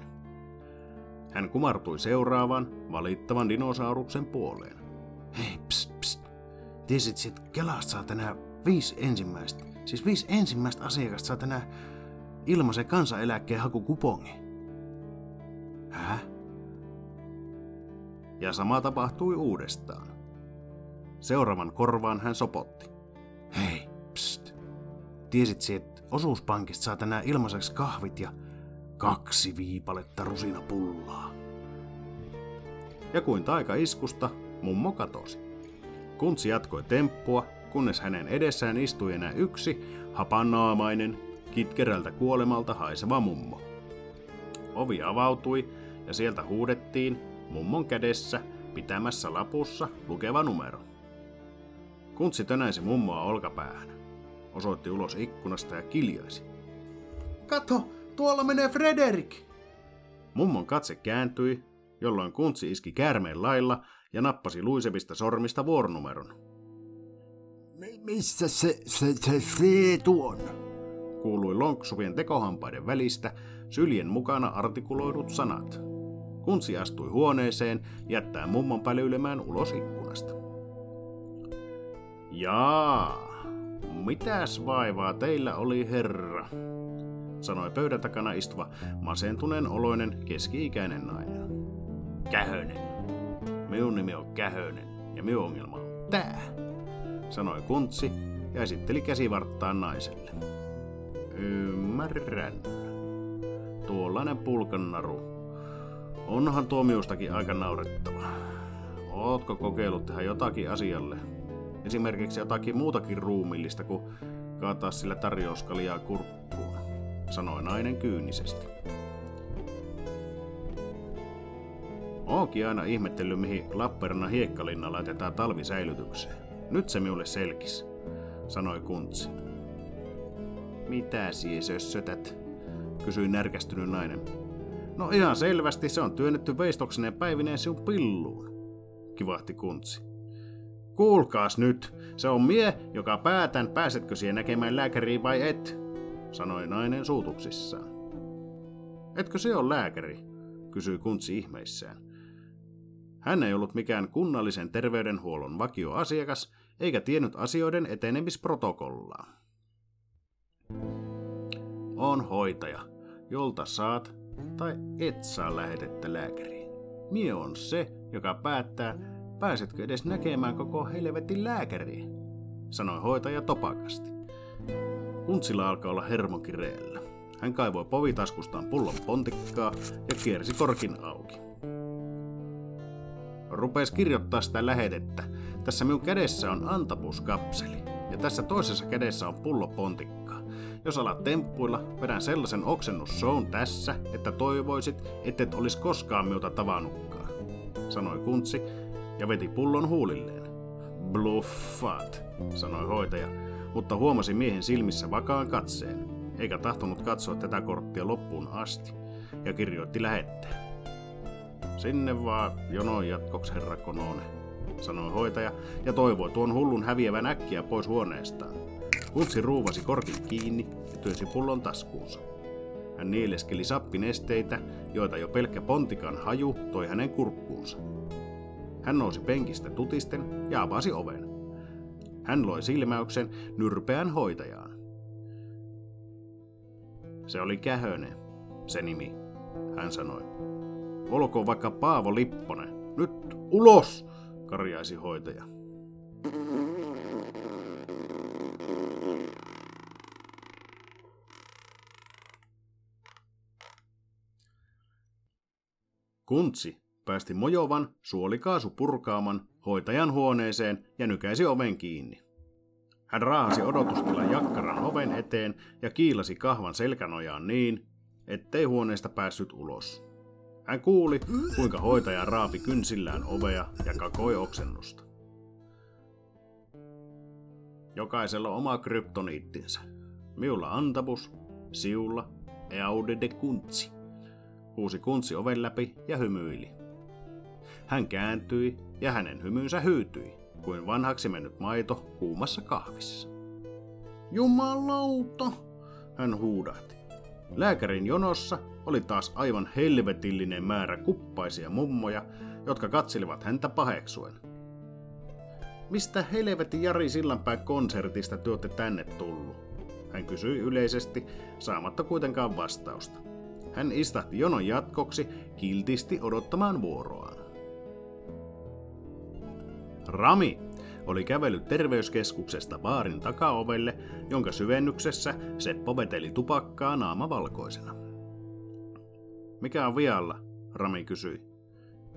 Hän kumartui seuraavan valittavan dinosauruksen puoleen. Hei, pst, pst. Tiesit, että Kelasta saa tänään 5 ensimmäistä asiakasta saa tänään ilmaisen kansaneläkkeen hakukupongi. Hä? Ja sama tapahtui uudestaan. Seuraavan korvaan hän sopotti. Hei, pst. Tiesit, että osuuspankista saa tänään ilmaiseksi kahvit ja 2 viipaletta rusinapullaa. Ja kuin taikaiskusta, mummo katosi. Kuntsi jatkoi temppua, kunnes hänen edessään istui enää 1 hapannaamainen, kitkerältä kuolemalta haiseva mummo. Ovi avautui ja sieltä huudettiin mummon kädessä pitämässä lapussa lukeva numero. Kuntsi tönäisi mummoa olkapäähän, osoitti ulos ikkunasta ja kiljaisi. Kato, tuolla menee Frederik! Mummon katse kääntyi, jolloin Kuntsi iski käärmeen lailla ja nappasi luisevista sormista vuoronumeron. Missä se Freetu on? Kuului lonksuvien tekohampaiden välistä syljen mukana artikuloidut sanat. Kuntsi astui huoneeseen jättää mummon pälyilemään ulos ikkunasta. Jaa, mitäs vaivaa teillä oli, herra? Sanoi pöydän takana istuva masentuneen oloinen keski-ikäinen nainen. Kähönen. Minun nimi on Kähönen ja minun ongelma on tää, sanoi Kuntsi ja esitteli käsivarttaan naiselle. Ymmärrän. Tuollainen pulkannaru. Onhan tuo miustakin aika naurettava. Ootko kokeillut tehdä jotakin asialle? Esimerkiksi jotakin muutakin ruumiillista kuin kaataa sillä tarjouskaljaa kurkkuun, sanoi nainen kyynisesti. Oonkin aina ihmettellyt, mihin Lappeenrannan hiekkalinna laitetaan talvisäilytykseen. Nyt se minulle selkis, sanoi Kuntsi. Mitä siis sössötät, kysyi närkästynyt nainen. No ihan selvästi se on työnnetty veistoksineen päivineen sinun pilluun, kivahti Kuntsi. Kuulkaas nyt, se on mie, joka päätän, pääsetkö siihen näkemään lääkäriä vai et, sanoi nainen suutuksissaan. Etkö se ole lääkäri, kysyi Kuntsi ihmeissään. Hän ei ollut mikään kunnallisen terveydenhuollon vakioasiakas, eikä tiennyt asioiden etenemisprotokollaa. On hoitaja, jolta saat tai et saa lähetettä lääkäriin. Mie on se, joka päättää, pääsetkö edes näkemään koko helvetin lääkäriä, sanoi hoitaja topakasti. Kuntsilla alkaa olla hermo kireellä. Hän kaivoi povitaskustaan pullon pontikkaa ja kiersi korkin auki. Rupes kirjoittaa sitä lähetettä. Tässä minun kädessä on Antabus-kapseli ja tässä toisessa kädessä on pullo pontikkaa. Jos alat temppuilla, vedän sellaisen oksennussoun tässä, että toivoisit, ettet olisi koskaan minulta tavannutkaan, sanoi Kuntsi ja veti pullon huulilleen. Bluffat, sanoi hoitaja, mutta huomasi miehen silmissä vakaan katseen, eikä tahtonut katsoa tätä korttia loppuun asti, ja kirjoitti lähetteen. Sinne vaan jonon jatkoksi, herra Kononen, sanoi hoitaja, ja toivoi tuon hullun häviävän äkkiä pois huoneestaan. Kuntsi ruuvasi korkin kiinni ja työsi pullon taskuunsa. Hän nieleskeli sappinesteitä, joita jo pelkkä pontikan haju toi hänen kurkkuunsa. Hän nousi penkistä tutisten ja avasi oven. Hän loi silmäyksen nyrpeän hoitajaan. Se oli Kähönen, se nimi, hän sanoi. Olkoon vaikka Paavo Lipponen. Nyt ulos, karjaisi hoitaja. Kuntsi päästi mojovan suolikaasu purkaaman hoitajan huoneeseen ja nykäisi oven kiinni. Hän raahasi odotustilla jakkaran oven eteen ja kiilasi kahvan selkänojaan niin, ettei huoneesta päässyt ulos. Hän kuuli, kuinka hoitaja raapi kynsillään ovea ja kakoi oksennusta. Jokaisella oma kryptoniittinsä. Miulla Antabus, siulla Eaude de Kuntsi. Huusi Kuntsi oven läpi ja hymyili. Hän kääntyi ja hänen hymynsä hyytyi, kuin vanhaksi mennyt maito kuumassa kahvissa. Jumalauta, hän huudahti. Lääkärin jonossa oli taas aivan helvetillinen määrä kuppaisia mummoja, jotka katselivat häntä paheksuen. Mistä helvetin Jari Sillanpää konsertista te olette tänne tullut? Hän kysyi yleisesti, saamatta kuitenkaan vastausta. Hän istahti jonon jatkoksi kiltisti odottamaan vuoroaan. Rami oli kävellyt terveyskeskuksesta baarin takaovelle, jonka syvennyksessä Seppo veteli tupakkaa naama valkoisena. Mikä on vialla? Rami kysyi.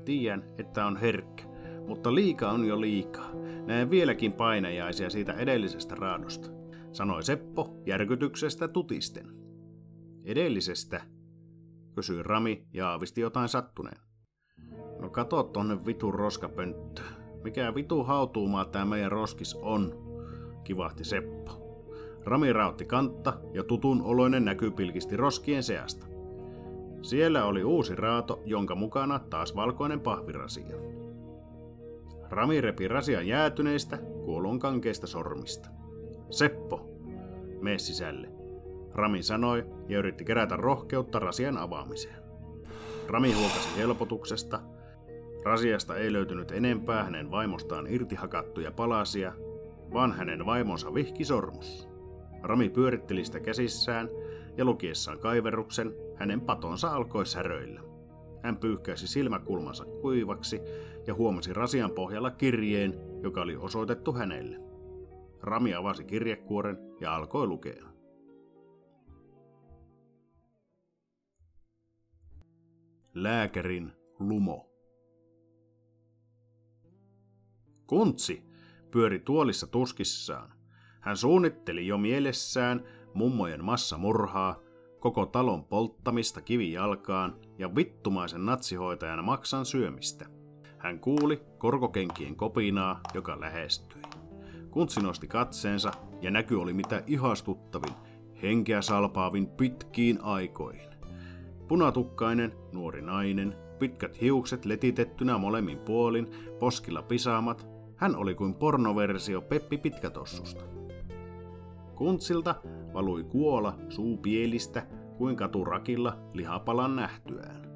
Tiedän, että on herkkä, mutta liika on jo liikaa. Näen vieläkin painajaisia siitä edellisestä raadosta, sanoi Seppo järkytyksestä tutisten. Edellisestä? Kysyi Rami ja aavisti jotain sattuneen. No kato tonne vitun roskapönttöön. Mikä vitu hautuumaa tää meidän roskis on, kivahti Seppo. Rami rautti kantta ja tutun oloinen näky pilkisti roskien seasta. Siellä oli uusi raato, jonka mukana taas valkoinen pahvirasia. Rami repi rasian jäätyneistä, kuolonkankeista sormista. Seppo, mene sisälle, Rami sanoi ja yritti kerätä rohkeutta rasian avaamiseen. Rami huokasi helpotuksesta. Rasiasta ei löytynyt enempää hänen vaimostaan irtihakattuja palasia, vaan hänen vaimonsa vihkisormus. Rami pyöritteli sitä käsissään ja lukiessaan kaiverruksen hänen patonsa alkoi säröillä. Hän pyyhkäisi silmäkulmansa kuivaksi ja huomasi rasian pohjalla kirjeen, joka oli osoitettu hänelle. Rami avasi kirjekuoren ja alkoi lukea. Lääkärin lumo. Kuntsi pyöri tuolissa tuskissaan. Hän suunnitteli jo mielessään mummojen massamurhaa, koko talon polttamista kivijalkaan ja vittumaisen natsihoitajan maksan syömistä. Hän kuuli korkokenkien kopinaa, joka lähestyi. Kuntsi nosti katseensa ja näky oli mitä ihastuttavin, henkeä salpaavin pitkiin aikoihin. Punatukkainen nuori nainen, pitkät hiukset letitettynä molemmin puolin, poskilla pisaamat. Hän oli kuin pornoversio Peppi Pitkätossusta. Kuntsilta valui kuola suupielistä kuin katurakilla lihapalan nähtyään.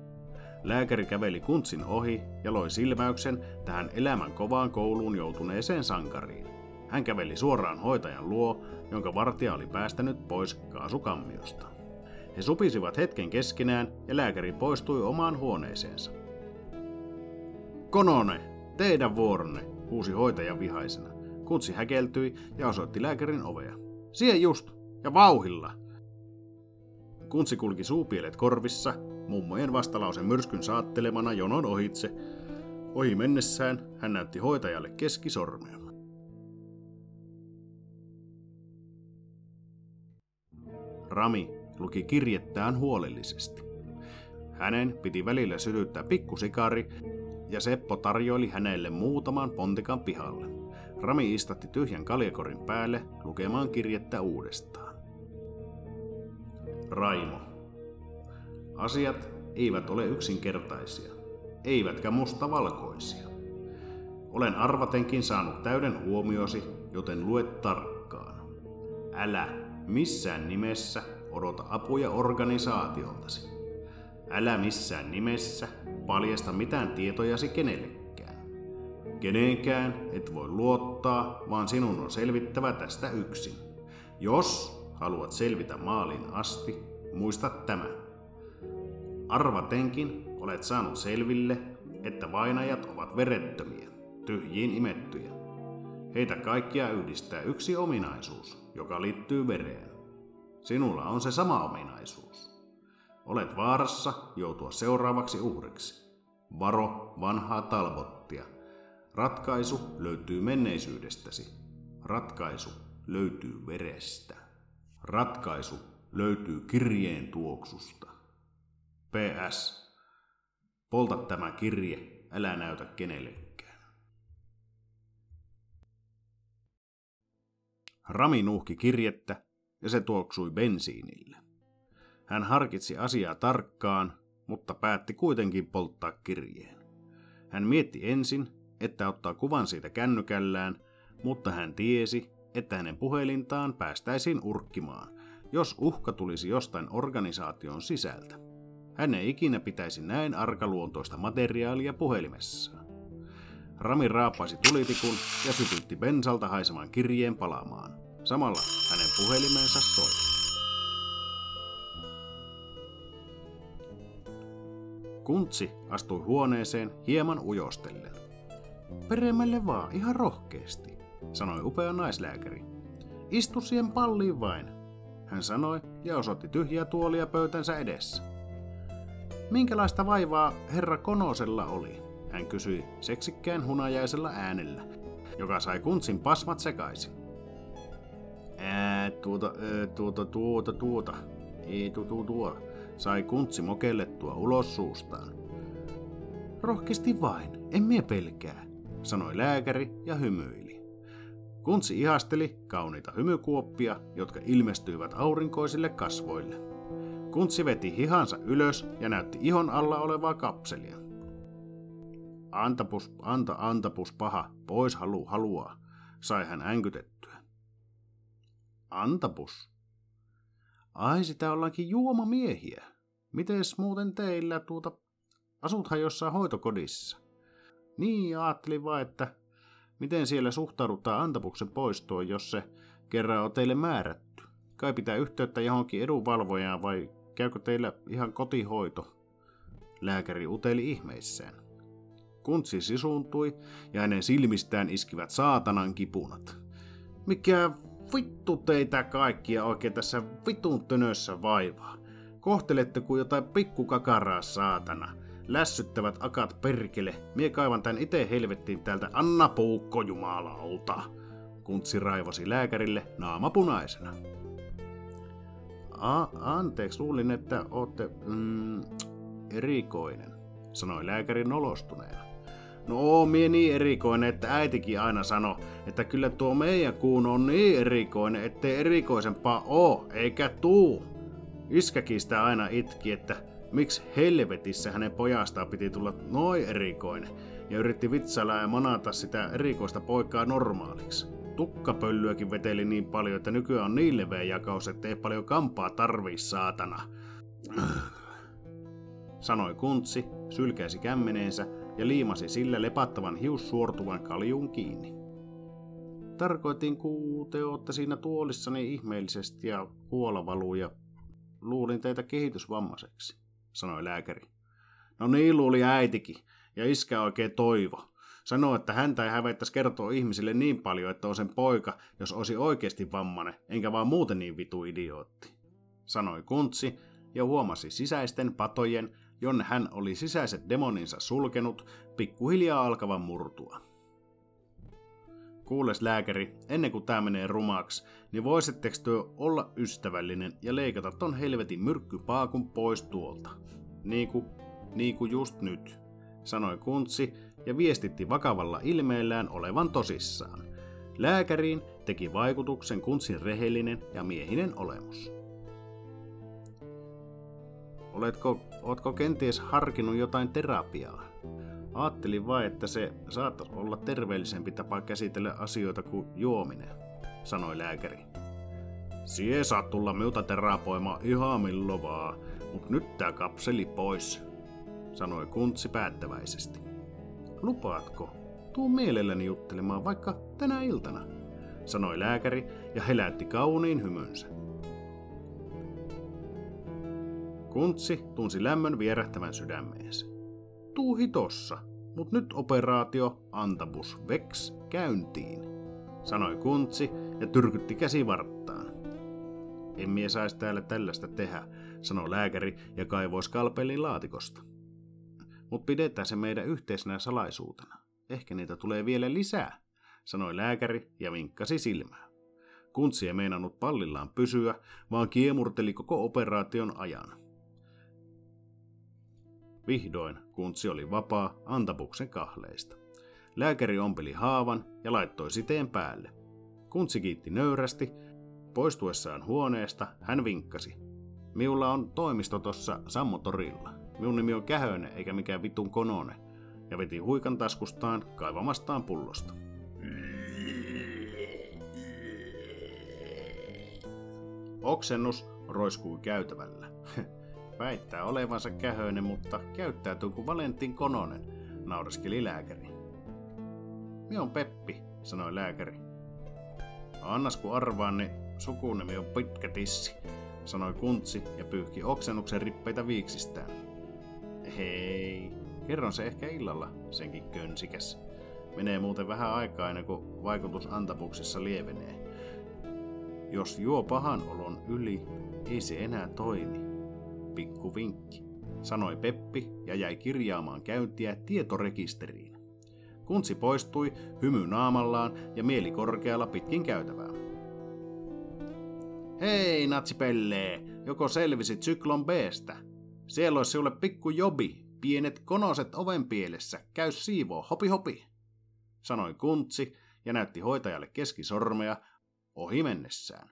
Lääkäri käveli Kuntsin ohi ja loi silmäyksen tähän elämän kovaan kouluun joutuneeseen sankariin. Hän käveli suoraan hoitajan luo, jonka vartija oli päästänyt pois kaasukammiosta. He supisivat hetken keskenään ja lääkäri poistui omaan huoneeseensa. Kononen, teidän vuoronne, huusi hoitaja vihaisena. Kuntsi häkeltyi ja osoitti lääkärin ovea. Siihen just, ja vauhilla! Kuntsi kulki suupielet korvissa, mummojen vastalausen myrskyn saattelemana jonon ohitse. Ohi mennessään hän näytti hoitajalle keskisormea. Rami luki kirjettään huolellisesti. Hänen piti välillä sytyttää pikkusikari, ja Seppo tarjoili hänelle muutaman pontikan pihalle. Rami istatti tyhjän kaljakorin päälle lukemaan kirjettä uudestaan. Raimo. Asiat eivät ole yksinkertaisia, eivätkä mustavalkoisia. Olen arvatenkin saanut täyden huomiosi, joten lue tarkkaan. Älä missään nimessä odota apuja organisaatioltasi. Älä missään nimessä paljasta mitään tietojasi kenellekään. Kenenkään et voi luottaa, vaan sinun on selvittävä tästä yksin. Jos haluat selvitä maaliin asti, muista tämä. Arvatenkin olet saanut selville, että vainajat ovat verettömiä, tyhjiin imettyjä. Heitä kaikkia yhdistää yksi ominaisuus, joka liittyy vereen. Sinulla on se sama ominaisuus. Olet vaarassa joutua seuraavaksi uhriksi. Varo vanhaa Talbottia. Ratkaisu löytyy menneisyydestäsi. Ratkaisu löytyy verestä. Ratkaisu löytyy kirjeen tuoksusta. PS. Polta tämä kirje, älä näytä kenellekään. Rami nuuhki kirjettä ja se tuoksui bensiinille. Hän harkitsi asiaa tarkkaan, mutta päätti kuitenkin polttaa kirjeen. Hän mietti ensin, että ottaa kuvan siitä kännykällään, mutta hän tiesi, että hänen puhelintaan päästäisiin urkkimaan, jos uhka tulisi jostain organisaation sisältä. Hän ei ikinä pitäisi näin arkaluontoista materiaalia puhelimessaan. Rami raapasi tulitikun ja sytytti bensalta haisevan kirjeen palaamaan. Samalla hänen puhelimensa soi. Kuntsi astui huoneeseen hieman ujostellen. "Peremmälle vaan, ihan rohkeasti," sanoi upea naislääkäri. "Istu siihen palliin vain," hän sanoi ja osoitti tyhjää tuolia pöytänsä edessä. "Minkälaista vaivaa herra Konosella oli?" hän kysyi seksikkään hunajaisella äänellä, joka sai Kuntsin pasmat sekaisin. Sai Kuntsi mokellettua ulos suustaan. "Rohkeasti vain, en mie pelkää," sanoi lääkäri ja hymyili. Kuntsi ihasteli kauniita hymykuoppia, jotka ilmestyivät aurinkoisille kasvoille. Kuntsi veti hihansa ylös ja näytti ihon alla olevaa kapselia. Antabus paha, pois haluaa, sai hän änkytettyä. Antabus? "Ai, sitä ollaankin juomamiehiä. Mites muuten teillä asuthan jossain hoitokodissa?" "Niin, ajattelin vaan, että miten siellä suhtaudutaan Antabuksen poistoon, jos se kerran on teille määrätty. Kai pitää yhteyttä johonkin edunvalvojaan, vai käykö teillä ihan kotihoito?" Lääkäri uteli ihmeissään. Kuntsi sisuuntui ja hänen silmistään iskivät saatanan kipunat. "Mikä vittu teitä kaikkia oikein tässä vitun tönössä vaivaa. Kohtelette kuin jotain pikkukakaraa, saatana. Lässyttävät akat perkele. Mie kaivan tän ite helvettiin täältä, anna puukko jumalauta." Kuntsi raivosi lääkärille naama punaisena. Anteeksi, luulin, että ootte erikoinen," sanoi lääkäri nolostuneena. "No, mie niin erikoinen, että äitikin aina sano, että kyllä tuo meidän Kuuno on niin erikoinen, ettei erikoisempaa oo, eikä tuu. Iskäkin sitä aina itki, että miksi helvetissä hänen pojastaan piti tulla noin erikoinen, ja yritti vitsailla ja manata sitä erikoista poikaa normaaliksi. Tukkapöllyäkin veteli niin paljon, että nykyään on niin leveä jakaus, ettei paljon kampaa tarvii, saatana," sanoi Kuntsi, sylkäisi kämmeneensä ja liimasi sillä lepattavan hiussuortuvan kaljun kiinni. "Tarkoitin, kun te ootte siinä tuolissani ihmeellisesti ja kuolavaluu, ja luulin teitä kehitysvammaiseksi," sanoi lääkäri. "No niin luuli äitikin, ja iskä oikein toivo. Sanoi, että häntä ei hävettäisi kertoa ihmisille niin paljon, että on sen poika, jos olisi oikeasti vammainen, enkä vaan muuten niin vitu idiootti," sanoi Kuntsi ja huomasi sisäisten patojen, jonne hän oli sisäiset demoninsa sulkenut, pikkuhiljaa alkavan murtua. "Kuules lääkäri, ennen kuin tää menee rumaksi, niin voisitteko työ olla ystävällinen ja leikata ton helvetin myrkkypaakun pois tuolta? Niinku just nyt," sanoi Kuntsi ja viestitti vakavalla ilmeellään olevan tosissaan. Lääkäriin teki vaikutuksen Kuntsin rehellinen ja miehinen olemus. Ootko kenties harkinnut jotain terapiaa? Aattelin vain, että se saattaisi olla terveellisempi tapa käsitellä asioita kuin juominen," sanoi lääkäri. "Sie saa tulla minulta terapoimaan ihan milloin vaan, mut nyt tää kapseli pois," sanoi Kuntsi päättäväisesti. "Lupaatko? Tuu mielelläni juttelemaan vaikka tänä iltana," sanoi lääkäri ja heläytti kauniin hymynsä. Kuntsi tunsi lämmön vierähtävän sydämeensä. "Tuu hitossa, mut nyt operaatio Antabus Vex käyntiin," sanoi Kuntsi ja tyrkytti käsivarttaan. "En mie sais täällä tällaista tehdä," sanoi lääkäri ja kaivoi skalpelin laatikosta. "Mut pidetään se meidän yhteisenä salaisuutena. Ehkä niitä tulee vielä lisää," sanoi lääkäri ja vinkkasi silmää. Kuntsi ei meinannut pallillaan pysyä, vaan kiemurteli koko operaation ajan. Vihdoin Kuntsi oli vapaa Antabuksen kahleista. Lääkäri ompeli haavan ja laittoi siteen päälle. Kuntsi kiitti nöyrästi. Poistuessaan huoneesta hän vinkkasi. Miulla on toimisto tossa Sammontorilla. Minun nimi on Kähönen eikä mikään vitun Kononen. Ja veti huikan taskustaan kaivamastaan pullosta. Oksennus roiskui käytävällä. Väittää olevansa Kähönen, mutta käyttäytyy kuin Valentin Kononen, naureskeli lääkäri. Minä on Peppi, sanoi lääkäri. Annas kun arvaan, niin sukunimi on Pitkä Tissi, sanoi Kuntsi ja pyyhki oksennuksen rippeitä viiksistään. Hei, kerron se ehkä illalla, senkin könsikäs. Menee muuten vähän aikaa ennen kuin vaikutus antapuksessa lievenee. Jos juo pahan olon yli, ei se enää toimi. Pikku vinkki, sanoi Peppi ja jäi kirjaamaan käyntiä tietorekisteriin. Kuntsi poistui hymy naamallaan ja mieli korkealla pitkin käytävää. Hei natsipellee, joko selvisit Syklon B:stä? Siellä olisi sinulle pikku jobi, pienet konoset oven pielessä, käy siivoo, hopi hopi, sanoi Kuntsi ja näytti hoitajalle keskisormea ohi mennessään.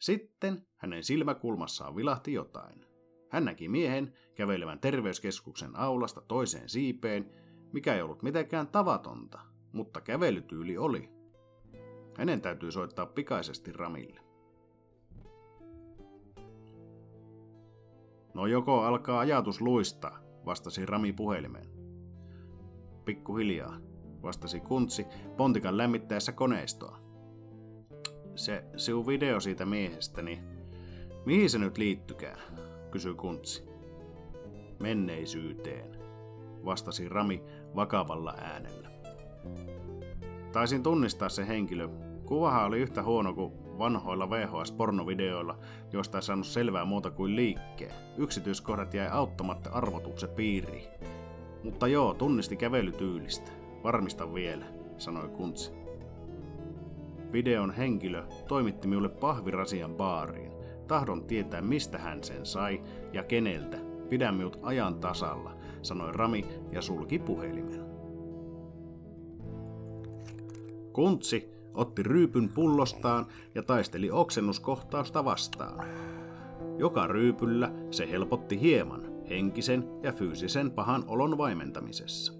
Sitten hänen silmäkulmassaan vilahti jotain. Hän näki miehen kävelevän terveyskeskuksen aulasta toiseen siipeen, mikä ei ollut mitenkään tavatonta, mutta kävelytyyli oli. Hänen täytyy soittaa pikaisesti Ramille. No joko alkaa ajatus luistaa, vastasi Rami puhelimeen. Pikkuhiljaa, vastasi Kuntsi pontikan lämmittäessä koneistoa. Se sinun video siitä miehestä, niin mihin se nyt liittykään, kysyi Kuntsi. Menneisyyteen, vastasi Rami vakavalla äänellä. Taisin tunnistaa se henkilö. Kuvahan oli yhtä huono kuin vanhoilla VHS-pornovideoilla, joista ei saanut selvää muuta kuin liikkeen. Yksityiskohdat jäi auttamatta arvotuksen piiriin. Mutta joo, tunnisti kävelytyylistä. Varmista vielä, sanoi Kuntsi. Videon henkilö toimitti minulle pahvirasian baariin. Tahdon tietää, mistä hän sen sai ja keneltä. Pidä minut ajan tasalla, sanoi Rami ja sulki puhelimen. Kuntsi otti ryypyn pullostaan ja taisteli oksennuskohtausta vastaan. Joka ryypyllä se helpotti hieman henkisen ja fyysisen pahan olon vaimentamisessa.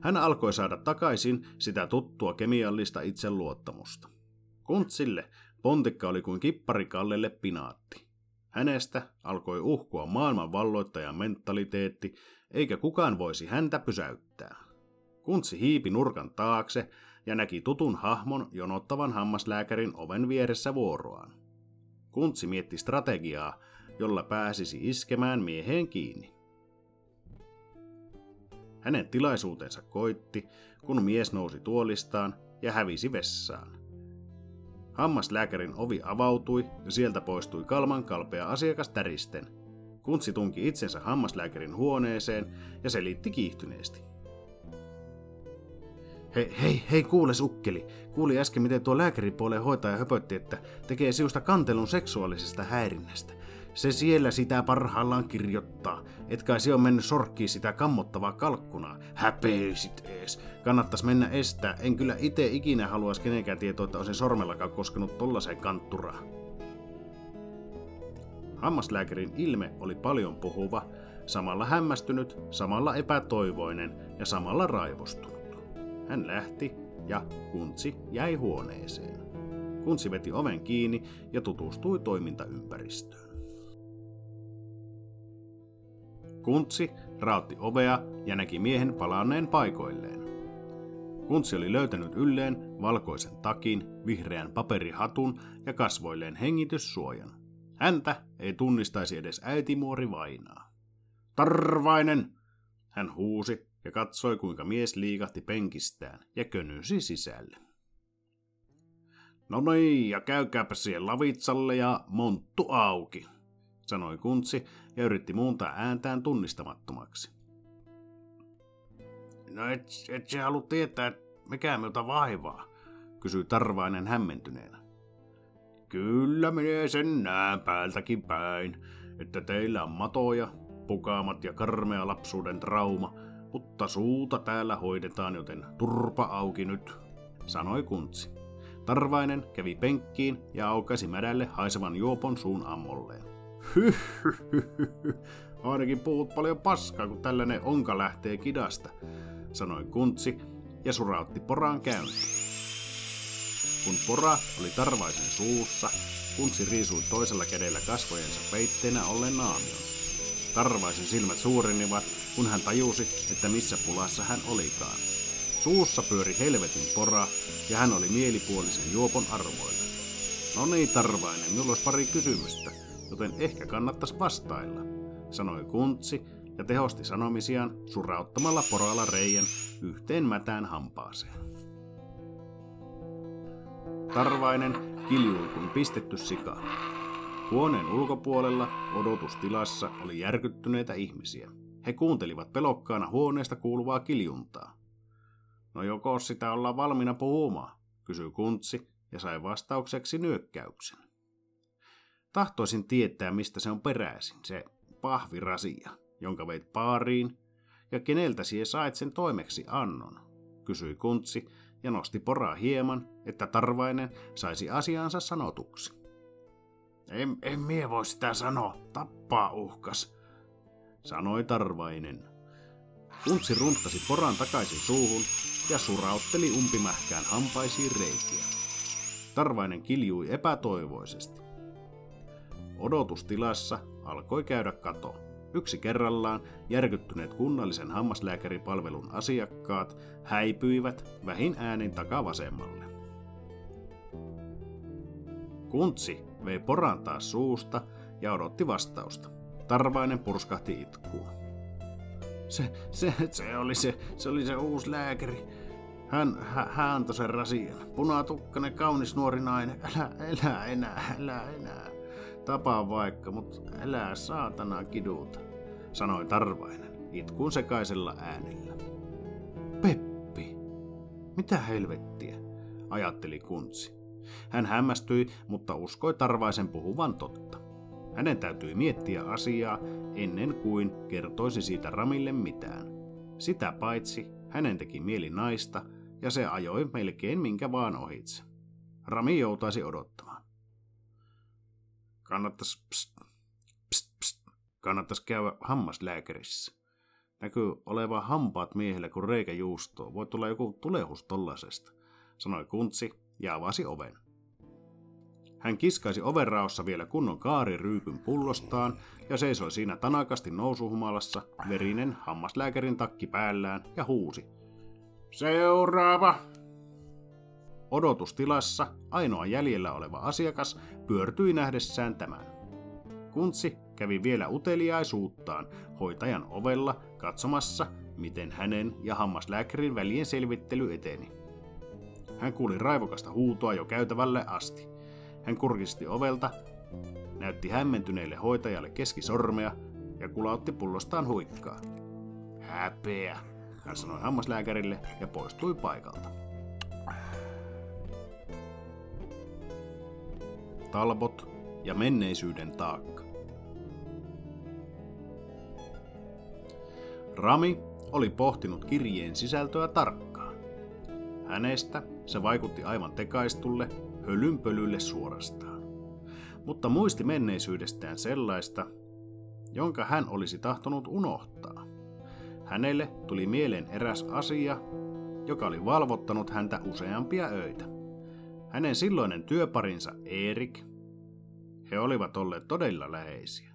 Hän alkoi saada takaisin sitä tuttua kemiallista itseluottamusta. Kuntsille pontikka oli kuin kipparikallelle pinaatti. Hänestä alkoi uhkua maailmanvalloittajan mentaliteetti, eikä kukaan voisi häntä pysäyttää. Kuntsi hiipi nurkan taakse ja näki tutun hahmon jonottavan hammaslääkärin oven vieressä vuoroaan. Kuntsi mietti strategiaa, jolla pääsisi iskemään mieheen kiinni. Hänen tilaisuutensa koitti, kun mies nousi tuolistaan ja hävisi vessaan. Hammaslääkärin ovi avautui ja sieltä poistui kalman kalpea asiakas täristen. Kuntsi tunki itsensä hammaslääkärin huoneeseen ja selitti kiihtyneesti. Hei kuules ukkeli. Kuuli äsken miten tuo lääkäripuolen hoitaja höpötti, että tekee siusta kantelun seksuaalisesta häirinnästä. Se siellä sitä parhaillaan kirjoittaa. Et kai se on mennyt sorkkiin sitä kammottavaa kalkkunaa. Häpeisit ees. Kannattais mennä estää. En kyllä itse ikinä haluaisi kenenkään tietoa, että olisin sormellakaan koskenut tollaiseen kantturaan. Hammaslääkärin ilme oli paljon puhuva, samalla hämmästynyt, samalla epätoivoinen ja samalla raivostunut. Hän lähti ja Kuntsi jäi huoneeseen. Kuntsi veti oven kiinni ja tutustui toimintaympäristöön. Kuntsi raotti ovea ja näki miehen palanneen paikoilleen. Kuntsi oli löytänyt ylleen valkoisen takin, vihreän paperihatun ja kasvoilleen hengityssuojan. Häntä ei tunnistaisi edes äitimuori vainaa. Tarvainen! Hän huusi ja katsoi kuinka mies liikahti penkistään ja könysi sisälle. No niin, ja käykääpä siihen lavitsalle ja monttu auki, sanoi Kuntsi ja yritti muuntaa ääntään tunnistamattomaksi. No et se halua tietää, mikä minulta vaivaa, kysyi Tarvainen hämmentyneenä. Kyllä minä sen näen päältäkin päin, että teillä on matoja, loppukaamat ja karmea lapsuuden trauma, mutta suuta täällä hoidetaan, joten turpa auki nyt, sanoi Kuntsi. Tarvainen kävi penkkiin ja aukaisi mädälle haisevan juopon suun ammolleen. Hyhyhyhyhy, ainakin puhut paljon paskaa, kun tällainen onka lähtee kidasta, sanoi Kuntsi ja surautti poraan käyntiin. Kun pora oli Tarvaisen suussa, Kuntsi riisui toisella kädellä kasvojensa peitteenä ollen naamion. Tarvaisen silmät suurenivat, kun hän tajusi, että missä pulassa hän olikaan. Suussa pyöri helvetin pora, ja hän oli mielipuolisen juopon arvoilla. No niin, Tarvainen, minulla olisi pari kysymystä, joten ehkä kannattaisi vastailla, sanoi Kuntsi ja tehosti sanomisiaan surauttamalla poralla reijän yhteen mätään hampaaseen. Tarvainen kiljui kuin pistetty sika. Huoneen ulkopuolella odotustilassa oli järkyttyneitä ihmisiä. He kuuntelivat pelokkaana huoneesta kuuluvaa kiljuntaa. No joko sitä ollaan valmiina puhumaan, kysyi Kuntsi ja sai vastaukseksi nyökkäyksen. Tahtoisin tietää, mistä se on peräisin, se pahvirasia, jonka veit baariin, ja keneltä sie sait sen toimeksi annon, kysyi Kuntsi ja nosti poraa hieman, että Tarvainen saisi asiaansa sanotuksi. En mie voi sitä sanoa, tappaa uhkas, sanoi Tarvainen. Kuntsi runttasi poran takaisin suuhun ja surautteli umpimähkään hampaisiin reikiä. Tarvainen kiljui epätoivoisesti. Odotustilassa alkoi käydä kato. Yksi kerrallaan järkyttyneet kunnallisen hammaslääkäripalvelun asiakkaat häipyivät vähin äänin takavasemmalle. Kuntsi vei poran taas suusta ja odotti vastausta. Tarvainen purskahti itkua. Se oli se uusi lääkäri. Hän antoi sen rasian. Punatukkainen, kaunis nuori nainen. Älä enää. Tapaa vaikka, mutta älä saatana kiduta, sanoi Tarvainen itkuun sekaisella äänellä. Peppi, mitä helvettiä, ajatteli Kuntsi. Hän hämmästyi, mutta uskoi Tarvaisen puhuvan totta. Hänen täytyi miettiä asiaa ennen kuin kertoisi siitä Ramille mitään. Sitä paitsi hänen teki mieli naista ja se ajoi melkein minkä vaan ohitse. Rami joutaisi odottamaan. Kannattais käydä hammaslääkärissä. Näkyy oleva hampaat miehellä kuin reikä juustoa. Voi tulla joku tulehus tollasesta, sanoi Kuntsi ja avasi oven. Hän kiskaisi ovenraossa vielä kunnon kaariryypyn pullostaan ja seisoi siinä tanakasti nousuhumalassa, verinen hammaslääkärin takki päällään ja huusi. Seuraava! Odotustilassa ainoa jäljellä oleva asiakas pyörtyi nähdessään tämän. Kuntsi kävi vielä uteliaisuuttaan hoitajan ovella katsomassa, miten hänen ja hammaslääkärin välien selvittely eteni. Hän kuuli raivokasta huutoa jo käytävälle asti. Hän kurkisti ovelta, näytti hämmentyneelle hoitajalle keskisormea ja kulautti pullostaan huikkaa. Häpeä, hän sanoi hammaslääkärille ja poistui paikalta. Talbot ja menneisyyden taakka. Rami oli pohtinut kirjeen sisältöä tarkkaan. Hänestä se vaikutti aivan tekaistulle, hölynpölylle suorastaan. Mutta muisti menneisyydestään sellaista, jonka hän olisi tahtonut unohtaa. Hänelle tuli mieleen eräs asia, joka oli valvottanut häntä useampia öitä. Hänen silloinen työparinsa Erik, he olivat olleet todella läheisiä.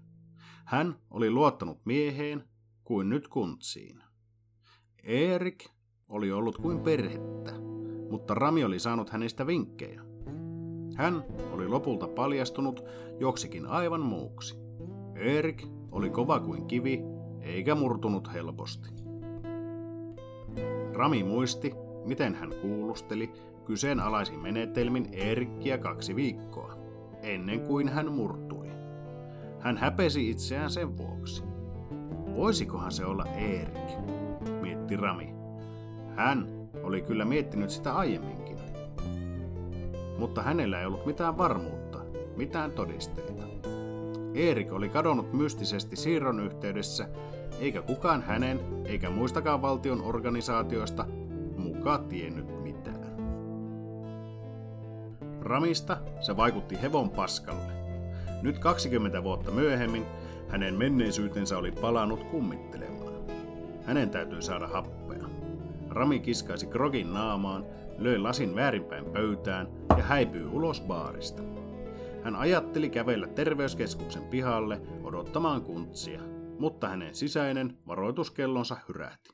Hän oli luottanut mieheen kuin nyt Kuntsiin. Erik oli ollut kuin perhettä, mutta Rami oli saanut hänestä vinkkejä. Hän oli lopulta paljastunut joksikin aivan muuksi. Erik oli kova kuin kivi, eikä murtunut helposti. Rami muisti, miten hän kuulusteli, kyseenalaisin menetelmin Erikkiä 2 viikkoa, ennen kuin hän murtui. Hän häpesi itseään sen vuoksi. Voisikohan se olla Erik, mietti Rami. Hän oli kyllä miettinyt sitä aiemminkin. Mutta hänellä ei ollut mitään varmuutta, mitään todisteita. Eerik oli kadonnut mystisesti siirron yhteydessä, eikä kukaan hänen eikä muistakaan valtion organisaatioista muka tiennyt mitään. Ramista se vaikutti hevon paskalle. Nyt 20 vuotta myöhemmin hänen menneisyytensä oli palannut kummittelemaan. Hänen täytyy saada happea. Rami kiskaisi krogin naamaan, löi lasin väärinpäin pöytään ja häipyi ulos baarista. Hän ajatteli kävellä terveyskeskuksen pihalle odottamaan Kuntsia, mutta hänen sisäinen varoituskellonsa hyrähti.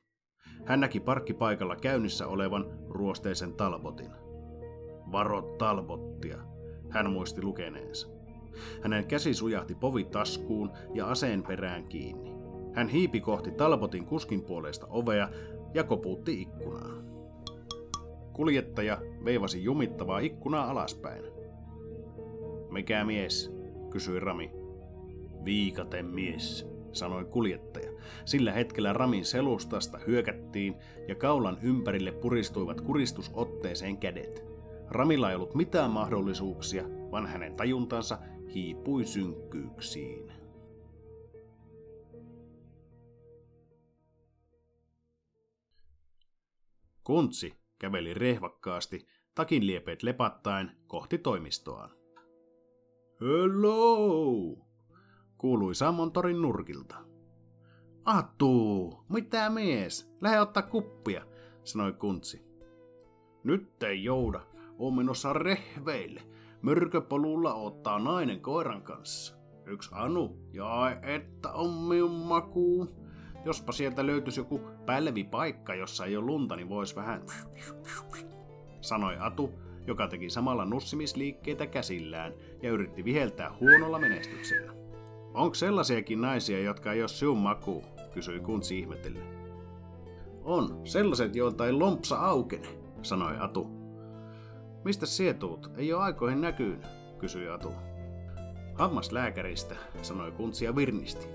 Hän näki parkkipaikalla käynnissä olevan ruosteisen Talbotin. Varo Talbottia, hän muisti lukeneensa. Hänen käsi sujahti povitaskuun ja aseen perään kiinni. Hän hiipi kohti Talbotin kuskin puoleista ovea ja koputti ikkunaan. Kuljettaja veivasi jumittavaa ikkunaa alaspäin. Mikä mies? Kysyi Rami. Viikaten mies, sanoi kuljettaja. Sillä hetkellä Ramin selustasta hyökättiin ja kaulan ympärille puristuivat kuristusotteeseen kädet. Ramilla ei ollut mitään mahdollisuuksia, vaan hänen tajuntansa hiipui synkkyyksiin. Kuntsi käveli rehvakkaasti, takin liepeet lepattaen kohti toimistoaan. Hello! Kuului Sammontorin nurkilta. Atu, mitä mies? Lähde ottaa kuppia, sanoi Kuntsi. Nyt ei jouda, oon menossa rehveille. Mörköpolulla ottaa nainen koiran kanssa. Yksi anu, jai että on minun makuu. Jospa sieltä löytyisi joku pälvipaikka, jossa ei ole lunta, niin vois vähän... sanoi Atu, joka teki samalla nussimisliikkeitä käsillään ja yritti viheltää huonolla menestyksellä. Onko sellaisiakin naisia, jotka ei ole siun makuu? Kysyi Kuntsi ihmetellen. On, sellaiset, joilta ei lompsa aukene, sanoi Atu. Mistä sietuut? Ei ole aikoihin näkynyt, kysyi Atu. Hammaslääkäristä, sanoi Kuntsi ja virnisti.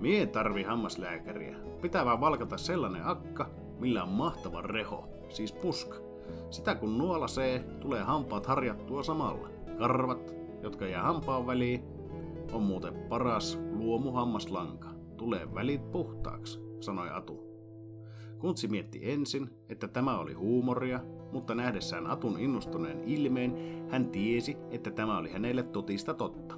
Mie en tarvi hammaslääkäriä. Pitää vaan valkata sellainen akka, millä on mahtava reho, siis puska. Sitä kun nuolasee, tulee hampaat harjattua samalla. Karvat, jotka jää hampaan väliin, on muuten paras luomuhammaslanka. Tulee välit puhtaaksi, sanoi Atu. Kuntsi mietti ensin, että tämä oli huumoria, mutta nähdessään Atun innostuneen ilmeen, hän tiesi, että tämä oli hänelle totista totta.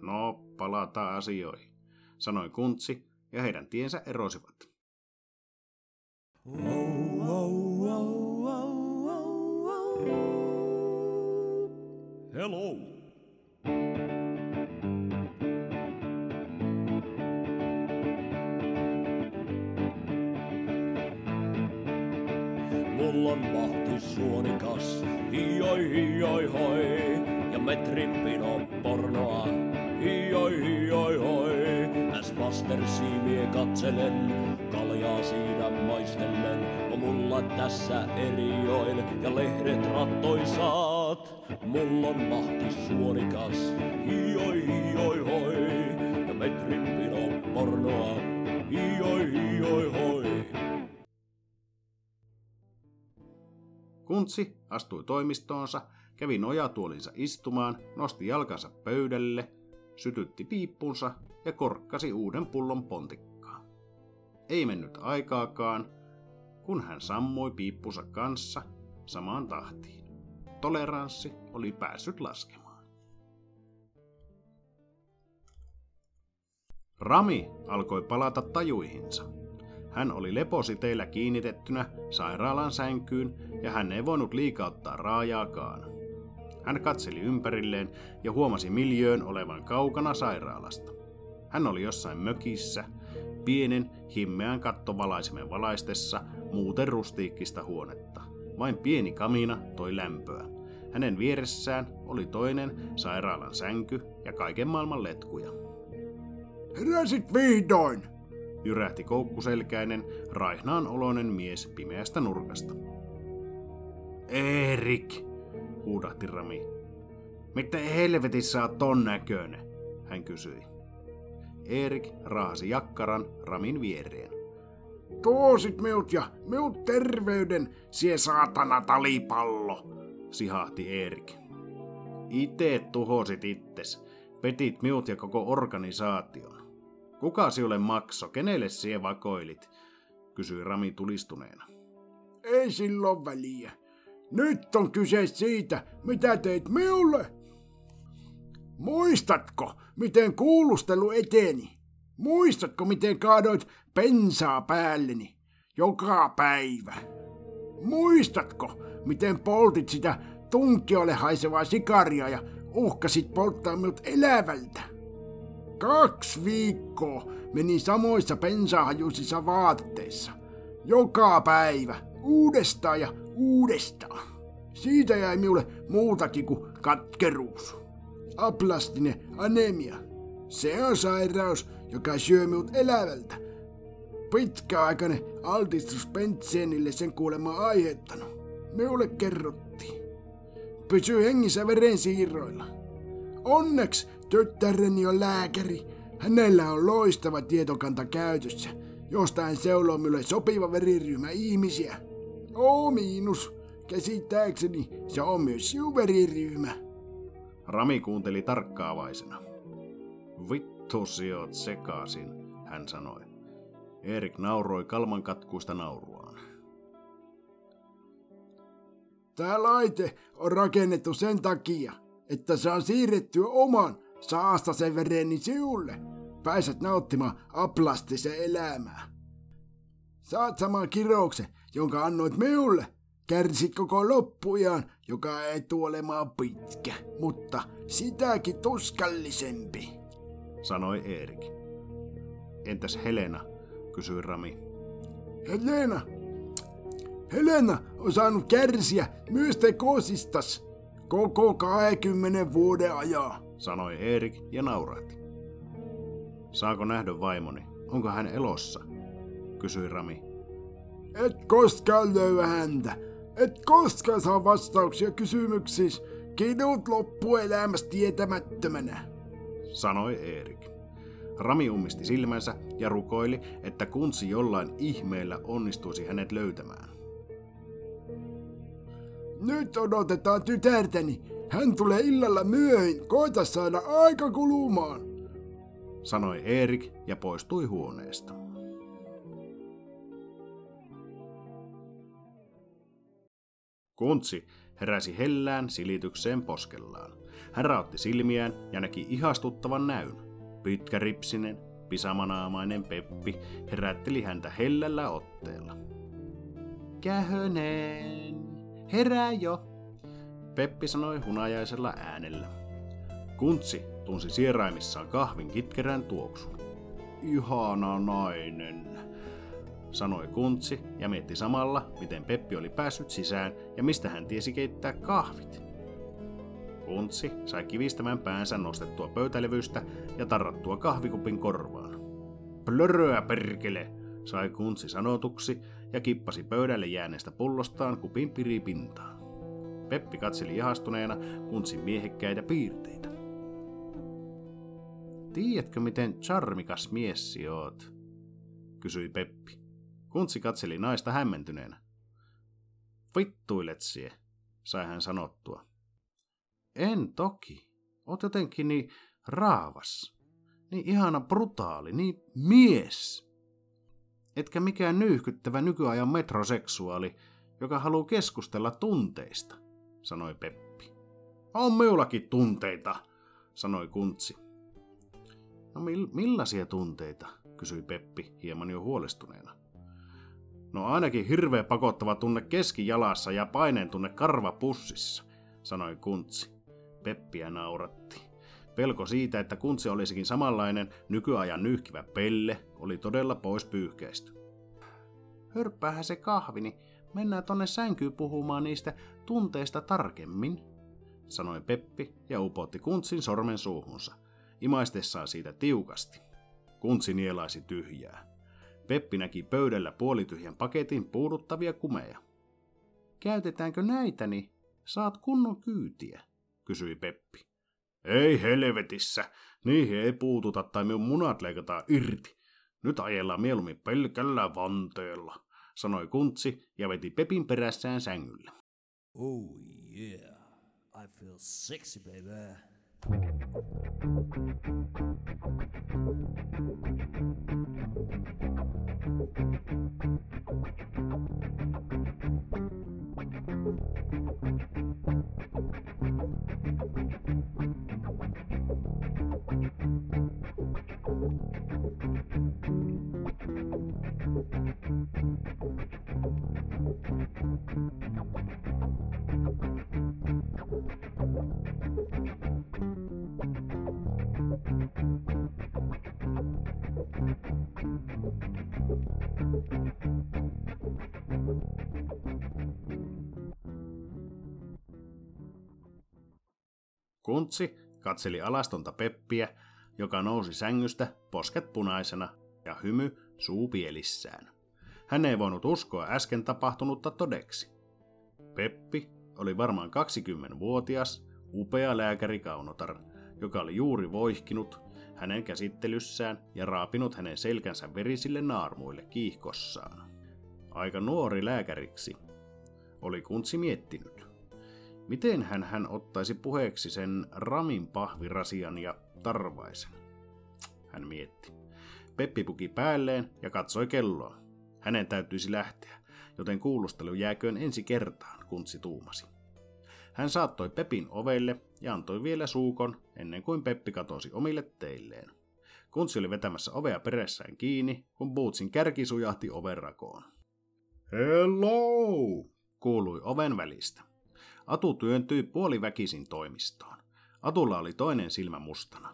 No, palataan asioihin, sanoi Kuntsi, ja heidän tiensä erosivat. Hello! Mulla on mahti suonikas, hioi hioi hoi, ja metrin pino pornoa, hioi hioi hoi. Äs-mastersiimie katselen, kaljaa siinä maistellen, on mulla tässä erioin ja lehdet rattoisaan. Mulla on mahti suonikas, hioi hioi hoi, ja metrin pino pornoa, hioi hioi hoi. Kuntsi astui toimistoonsa, kävi nojatuolinsa istumaan, nosti jalkansa pöydälle, sytytti piippunsa ja korkkasi uuden pullon pontikkaa. Ei mennyt aikaakaan, kun hän sammui piippunsa kanssa samaan tahtiin. Toleranssi oli päässyt laskemaan. Rami alkoi palata tajuihinsa. Hän oli lepositeillä kiinnitettynä sairaalan sänkyyn ja hän ei voinut liikauttaa raajaakaan. Hän katseli ympärilleen ja huomasi miljöön olevan kaukana sairaalasta. Hän oli jossain mökissä, pienen himmeän kattovalaisimen valaistessa muuten rustiikkista huonetta. Vain pieni kamina toi lämpöä. Hänen vieressään oli toinen sairaalan sänky ja kaiken maailman letkuja. Heräsit vihdoin! Jyrähti koukkuselkäinen, raihnaan oloinen mies pimeästä nurkasta. Erik! Huudahti Rami. Miten helvetissä oot ton näköinen? Hän kysyi. Erik raahasi jakkaran Ramin viereen. Tuosit meut ja meut terveyden, sie saatana talipallo, sihahti Erik. Ite tuhosit itses. Petit miut ja koko organisaation. Kuka siulle makso? Kenelle sie vakoilit? Kysyi Rami tulistuneena. Ei silloin väliä. Nyt on kyse siitä, mitä teit minulle. Muistatko, miten kuulustelu eteni? Muistatko, miten kaadoit pensaa päälleni joka päivä? Muistatko, miten poltit sitä tunkiolle haisevaa sikaria ja uhkasit polttaa minut elävältä? 2 viikkoa meni samoissa pensahajuisissa vaatteissa. Joka päivä, uudestaan ja uudestaan. Siitä jäi minulle muutakin kuin katkeruus. Aplastinen anemia. Se on sairaus, joka syö minut elävältä. Pitkäaikainen altistus bentseenille sen kuolemaa aiheuttanut. Minulle kerrottiin. Pysy hengissä verensiirroilla. Onneksi tyttäreni on lääkäri. Hänellä on loistava tietokanta käytössä, josta hän seuloo minulle sopiva veriryhmä ihmisiä. O miinus. Käsittääkseni se on myös sinun veriryhmä. Rami kuunteli tarkkaavaisena. Vittu sijoit sekaisin, hän sanoi. Erik nauroi kalmankatkuista nauruaan. Tämä laite on rakennettu sen takia, että se on siirretty oman saastasen vereni siulle. Pääset nauttimaan aplastisen elämää. Saat saman kirouksen, jonka annoit minulle. Kärsit koko loppujan, joka ei tule olemaan pitkä, mutta sitäkin tuskallisempi, sanoi Erik. Entäs Helena, kysyi Rami. Helena on saanut kärsiä myös tekosistas koko 20 vuoden ajan, sanoi Erik ja naurahti. Saako nähdä vaimoni? Onko hän elossa? Kysyi Rami. Et koskaan löyä häntä. Et koskaan saa vastauksia kysymyksiin. Kidut loppuelämässä tietämättömänä, sanoi Erik. Rami ummisti silmänsä ja rukoili, että Kuntsi jollain ihmeellä onnistuisi hänet löytämään. Nyt odotetaan tytärtäni. Hän tulee illalla myöhin. Koita saada aika kulumaan, sanoi Erik ja poistui huoneesta. Kuntsi heräsi hellään silitykseen poskellaan. Hän raotti silmiään ja näki ihastuttavan näyn. Pitkäripsinen, pisamanaamainen Peppi herätteli häntä hellällä otteella. Kähönen, herää jo, Peppi sanoi hunajaisella äänellä. Kuntsi tunsi sieraimissaan kahvin kitkerän tuoksun. Ihana nainen, sanoi Kuntsi ja mietti samalla, miten Peppi oli päässyt sisään ja mistä hän tiesi keittää kahvit. Kuntsi sai kivistämään päänsä nostettua pöytälevystä ja tarrattua kahvikupin korvaan. Plöröä perkele, sai Kuntsi sanotuksi ja kippasi pöydälle jääneestä pullostaan kupin piripintaan. Peppi katseli ihastuneena Kuntsin miehekkäitä piirteitä. Tiedätkö miten charmikas mies oot? Kysyi Peppi. Kuntsi katseli naista hämmentyneenä. Vittuilet sie, sai hän sanottua. En toki. Oot jotenkin niin raavas. Niin ihana brutaali, niin mies. Etkä mikään nyyhkyttävä nykyajan metroseksuaali, joka haluu keskustella tunteista, sanoi Peppi. On minullakin tunteita, sanoi Kuntsi. No millaisia tunteita, kysyi Peppi hieman jo huolestuneena. No ainakin hirveä pakottava tunne keskijalassa ja paineen tunne karvapussissa, sanoi Kuntsi. Peppiä nauratti. Pelko siitä, että Kuntsi olisikin samanlainen nykyajan nyyhkivä pelle, oli todella pois pyyhkäisty. Hörppäähän se kahvini, mennään tonne sänkyyn puhumaan niistä tunteista tarkemmin, sanoi Peppi ja upotti Kuntsin sormen suuhunsa, imaistessaan siitä tiukasti. Kuntsi nielaisi tyhjää. Peppi näki pöydällä puolityhjän paketin puuduttavia kumeja. Käytetäänkö näitäni? Saat kunnon kyytiä, kysyi Peppi. Ei helvetissä, niihin ei puututa tai minun munat leikataan irti. Nyt ajellaan mieluummin pelkällä vanteella, sanoi Kuntsi ja veti Pepin perässään sängyllä. Oh yeah, I feel sexy, baby. Kuntsi katseli alastonta Peppiä, joka nousi sängystä posket punaisena ja hymy suupielissään. Hän ei voinut uskoa äsken tapahtunutta todeksi. Peppi oli varmaan 20-vuotias, upea lääkärikaunotar, joka oli juuri voihkinut hänen käsittelyssään ja raapinut hänen selkänsä verisille naarmuille kiihkossaan. Aika nuori lääkäriksi, oli Kuntsi miettinyt. Mitenhän hän ottaisi puheeksi sen Ramin pahvirasian ja tarvaisen? Hän mietti. Peppi puki päälleen ja katsoi kelloa. Hänen täytyisi lähteä, joten kuulustelu jääköön ensi kertaan, Kuntsi tuumasi. Hän saattoi Pepin ovelle ja antoi vielä suukon ennen kuin Peppi katosi omille teilleen. Kuntsi oli vetämässä ovea peressään kiinni, kun Bootsin kärki sujahti ovenrakoon. Hello! Kuului oven välistä. Atu työntyi puoliväkisin toimistoon. Atulla oli toinen silmä mustana.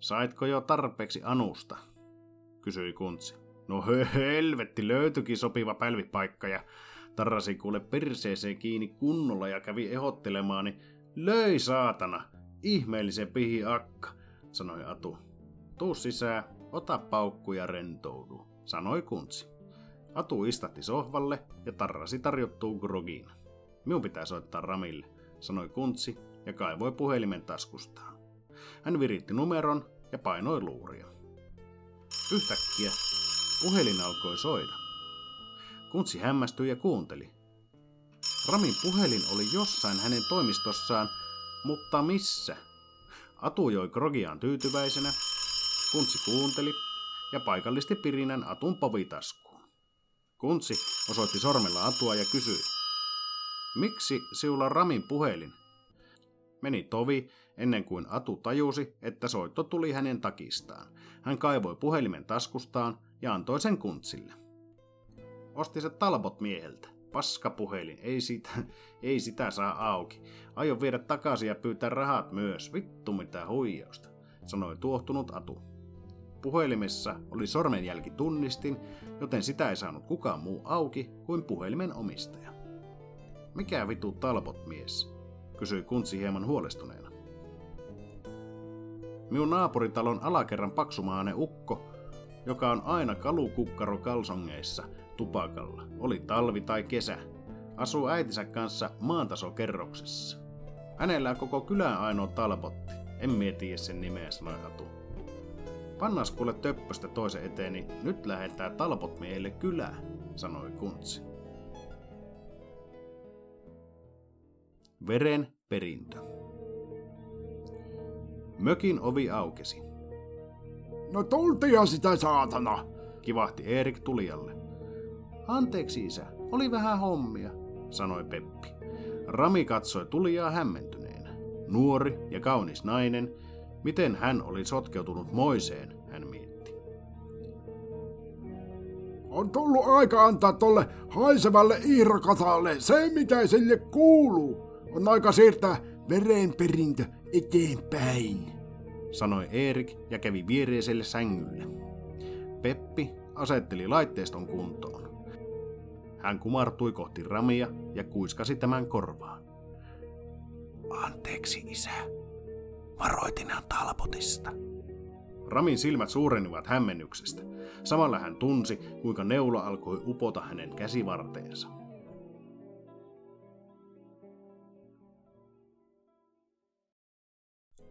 Saitko jo tarpeeksi Anusta? Kysyi Kuntsi. No helvetti, löytyikin sopiva pälvipaikka ja tarrasi kuule perseeseen kiinni kunnolla ja kävi ehottelemaan, niin löi saatana, ihmeellisen pihi akka, sanoi Atu. Tuu sisään, ota paukku ja rentoudu, sanoi Kuntsi. Atu istahti sohvalle ja tarrasi tarjottuun grogiin. Minun pitää soittaa Ramille, sanoi Kuntsi ja kaivoi puhelimen taskustaan. Hän viritti numeron ja painoi luuria. Yhtäkkiä puhelin alkoi soida. Kuntsi hämmästyi ja kuunteli. Ramin puhelin oli jossain hänen toimistossaan, mutta missä? Atu joi krogiaan tyytyväisenä. Kuntsi kuunteli ja paikallisti pirinän Atun povitaskuun. Kuntsi osoitti sormella Atua ja kysyi. Miksi siulla Ramin puhelin? Meni tovi ennen kuin Atu tajusi, että soitto tuli hänen takistaan. Hän kaivoi puhelimen taskustaan ja antoi sen Kuntsille. Osti se Talbot mieheltä. Paska puhelin, ei sitä saa auki. Aion viedä takaisin ja pyytää rahat myös. Vittu mitä huijausta, sanoi tuohtunut Atu. Puhelimessa oli sormenjälkitunnistin, joten sitä ei saanut kukaan muu auki kuin puhelimen omistaja. Mikä vitu Talbot-mies? Kysyi Kuntsi hieman huolestuneena. Minun naapuritalon alakerran paksumahainen ukko, joka on aina kalukukkaro kalsongeissa tupakalla, oli talvi tai kesä, asuu äitinsä kanssa maantasokerroksessa. Hänellä on koko kylän ainoa Talbotti, en mietiä sen nimeä, sanoi Atu. Pannas kuule töppöstä toisen eteeni, nyt lähetää Talbot miehelle kylää, sanoi Kuntsi. Veren perintö. Mökin ovi aukesi. No tultiin sitä saatana, kivahti Erik tulijalle. Anteeksi isä, oli vähän hommia, sanoi Peppi. Rami katsoi tulijaa hämmentyneenä. Nuori ja kaunis nainen, miten hän oli sotkeutunut moiseen, hän mietti. On tullut aika antaa tolle haisevalle iirakatalle se, mitä sille kuuluu. On aika siirtää verenperintö eteenpäin, sanoi Erik ja kävi viereiselle sängylle. Peppi asetteli laitteiston kuntoon. Hän kumartui kohti Ramia ja kuiskasi tämän korvaan. Anteeksi isä, varoitinhan Talbotista. Ramin silmät suurenivat hämmennyksestä. Samalla hän tunsi, kuinka neula alkoi upota hänen käsivarteensa.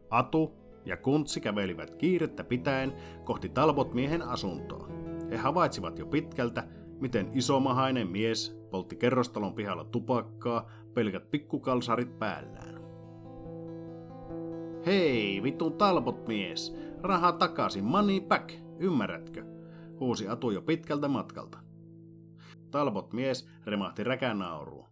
Atu ja Kuntsi kävelivät kiirettä pitäen kohti Talbot-miehen asuntoa. He havaitsivat jo pitkältä, miten isomahainen mies poltti kerrostalon pihalla tupakkaa, pelkät pikkukalsarit päällään. Hei, vitun talbot mies, raha takaisin, money back, ymmärrätkö? Huusi Atu jo pitkältä matkalta. Talbot mies remahti räkänauruun.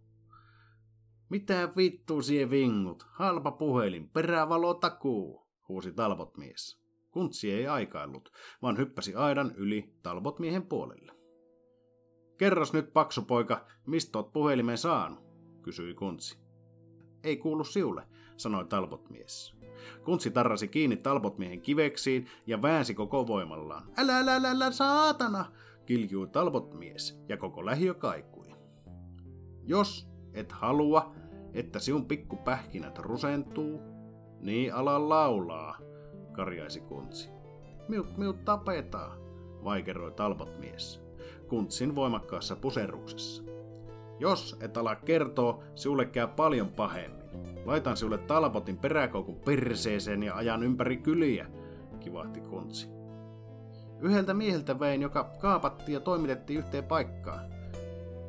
Mitä vittu sie vingut, halpa puhelin, perävalo takuu, huusi Talbot mies. Kuntsi ei aikaillut, vaan hyppäsi aidan yli Talbot miehen puolelle. Kerros nyt, paksupoika, mistä oot puhelimen saanut, kysyi Kuntsi. Ei kuulu siulle, sanoi Talbot mies. Kuntsi tarrasi kiinni Talbot miehen kiveksiin ja väänsi koko voimallaan. Älä, saatana, kiljui Talbot mies ja koko lähiö kaikui. Jos et halua, että sinun pikkupähkinät rusentuu, niin ala laulaa, karjaisi Kuntsi. Miut tapetaan, vaikeroi Talbot mies Kuntsin voimakkaassa puserruksessa. Jos et ala kertoa, sinulle käy paljon pahemmin. Laitan sinulle Talbotin peräkoukun perseeseen ja ajan ympäri kyliä, kivahti Kuntsi. Yhdeltä mieheltä vein, joka kaapattiin ja toimitettiin yhteen paikkaan,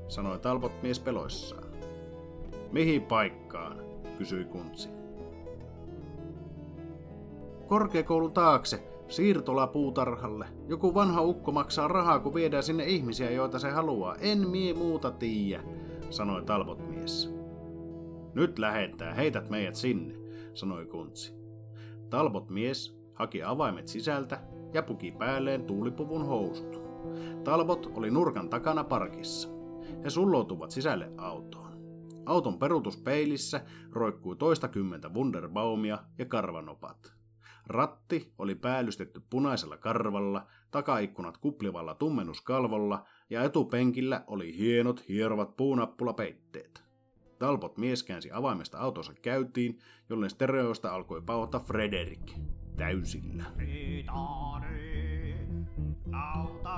sanoi Talbot mies peloissaan. Mihin paikkaan, kysyi Kuntsi. Korkeakoulun taakse, siirtolapuutarhalle. Joku vanha ukko maksaa rahaa, kun viedään sinne ihmisiä, joita se haluaa. En mie muuta tiiä, sanoi Talbot mies. Nyt lähetään, heität meidät sinne, sanoi Kuntsi. Talbot mies haki avaimet sisältä ja puki päälleen tuulipuvun housut. Talbot oli nurkan takana parkissa. He sulloutuvat sisälle autoon. Auton peruutuspeilissä roikkui 20 Wunderbaumia ja karvanopat. Ratti oli päällystetty punaisella karvalla, takaikkunat kuplivalla tummennuskalvolla ja etupenkillä oli hienot hierovat puunappulapeitteet. Talbot mies käänsi avaimesta autonsa käytiin, jollen stereoista alkoi pauhata Frederik täysillä.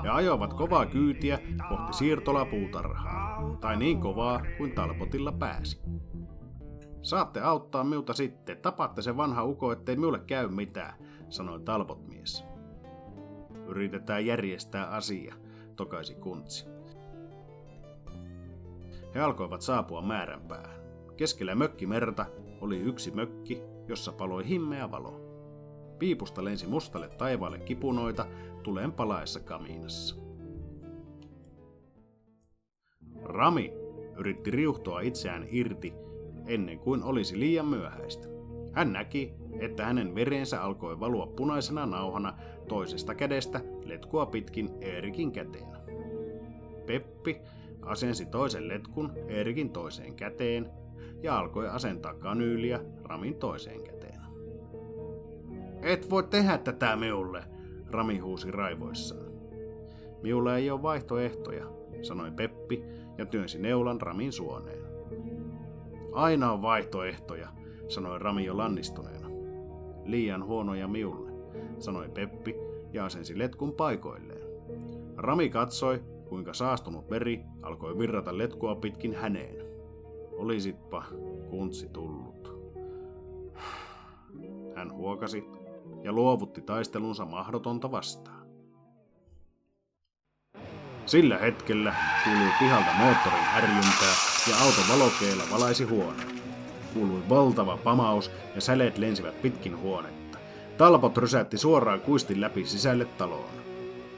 He ajoivat kovaa kyytiä kohti siirtolapuutarhaa, tai niin kovaa kuin Talbotilla pääsi. Saatte auttaa miuta sitten, tapaatte se vanha uko, ettei miulle käy mitään, sanoi Talbot mies. Yritetään järjestää asia, tokaisi Kuntsi. He alkoivat saapua määränpäähän. Keskellä mökkimerta oli yksi mökki, jossa paloi himmeä valo. Piipusta lensi mustalle taivaalle kipunoita tulen palaessa kamiinassa. Rami yritti riuhtoa itseään irti ennen kuin olisi liian myöhäistä. Hän näki, että hänen verensä alkoi valua punaisena nauhana toisesta kädestä letkua pitkin Eerikin käteen. Peppi asensi toisen letkun Eerikin toiseen käteen ja alkoi asentaa kanyyliä Ramin toiseen käteen. Et voi tehdä tätä miulle, Rami huusi raivoissaan. Miulla ei ole vaihtoehtoja, sanoi Peppi ja työnsi neulan Ramin suoneen. Aina on vaihtoehtoja, sanoi Rami jo lannistuneena. Liian huonoja miulle, sanoi Peppi ja asensi letkun paikoilleen. Rami katsoi, kuinka saastunut veri alkoi virrata letkua pitkin häneen. Olisitpa Kuntsi tullut. Hän huokasi ja luovutti taistelunsa mahdotonta vastaan. Sillä hetkellä kuului pihalta moottorin ärjyntää ja auto valokeilla valaisi huoneen. Kuului valtava pamaus ja säleet lensivät pitkin huonetta. Talbot rysähti suoraan kuistin läpi sisälle taloon.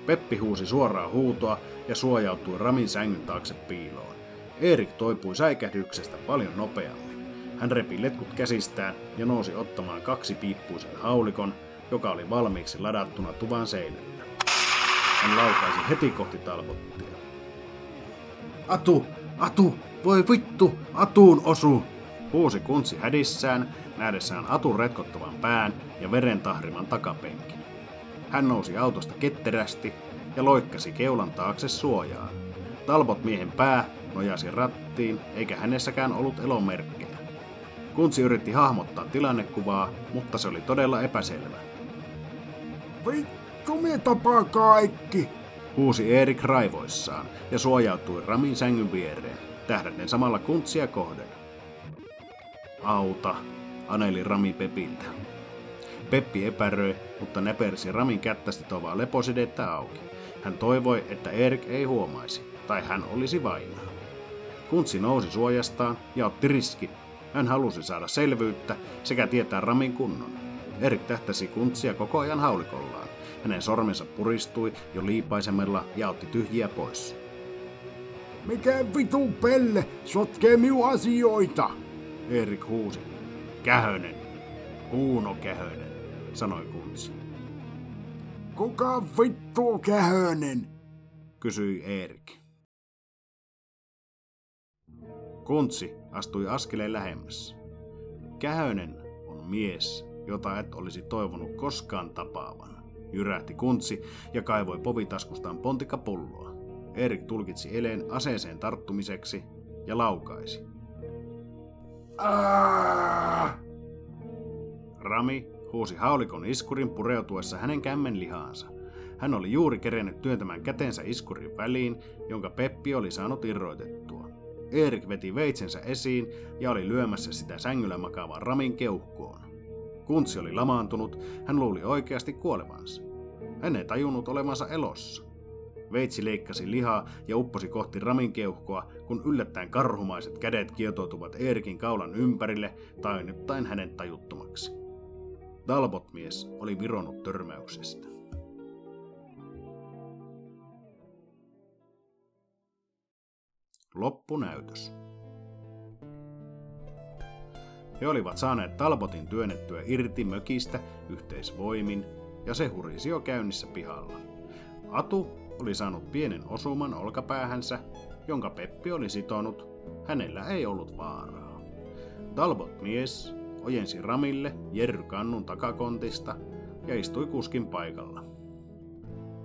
Peppi huusi suoraa huutoa ja suojautui Ramin sängyn taakse piiloon. Erik toipui säikähdyksestä paljon nopeammin. Hän repi letkut käsistään ja nousi ottamaan kaksipiippuisen haulikon, joka oli valmiiksi ladattuna tuvan seinällä. Hän laukaisi heti kohti Talbottia. Atu! Voi vittu! Atuun osu! Huusi Kuntsi hädissään, nähdessään Atun retkottavan pään ja veren tahriman takapenkin. Hän nousi autosta ketterästi ja loikkasi keulan taakse suojaan. Talbot miehen pää nojasi rattiin, eikä hänessäkään ollut elomerkkejä. Kuntsi yritti hahmottaa tilannekuvaa, mutta se oli todella epäselvä. Vittu, me tapaa kaikki! Huusi Erik raivoissaan ja suojautui Ramin sängyn viereen, tähdäten samalla Kuntsia kohden. Auta, aneli Rami Pepiltä. Peppi epäröi, mutta näpersi Ramin kättä sitovaa leposidettä auki. Hän toivoi, että Erik ei huomaisi. tai hän olisi vainaa. Kuntsi nousi suojastaan ja otti riski. Hän halusi saada selvyyttä sekä tietää ramin kunnon. Erik tähtäsi Kuntsia koko ajan haulikollaan. Hänen sormensa puristui jo liipaisemella ja otti tyhjiä pois. Mikä vitu pelle sotkee minun asioita? Erik huusi. Kähönen. Kuuno Kähönen, sanoi Kuntsi. Kuka vittu Kähönen? Kysyi Erik. Kuntsi astui askeleen lähemmäs. Kähönen on mies, jota et olisi toivonut koskaan tapaavan, jyrähti Kuntsi ja kaivoi povitaskustaan pontikkapulloa. Erik tulkitsi eleen aseeseen tarttumiseksi ja laukaisi. Rami huusi haulikon iskurin pureutuessa hänen kämmenlihaansa. Hän oli juuri kerennyt työntämään kätensä iskurin väliin, jonka Peppi oli saanut irroitettua. Erik veti veitsensä esiin ja oli lyömässä sitä sängyllä makaavaan Ramin keuhkoon. Kuntsi oli lamaantunut, hän luuli oikeasti kuolevansa. Hän ei tajunnut olevansa elossa. Veitsi leikkasi lihaa ja upposi kohti Ramin keuhkoa, kun yllättäen karhumaiset kädet kietoutuvat Erikin kaulan ympärille tainnuttaen hänen tajuttomaksi. Talbot-mies oli vironnut törmäyksestä. Loppunäytös. He olivat saaneet Talbotin työnnettyä irti mökistä yhteisvoimin, ja se hurisi jo käynnissä pihalla. Atu oli saanut pienen osuman olkapäähänsä, jonka Peppi oli sitonut. Hänellä ei ollut vaaraa. Talbot-mies ojensi Ramille jerrykannun takakontista ja istui kuskin paikalla.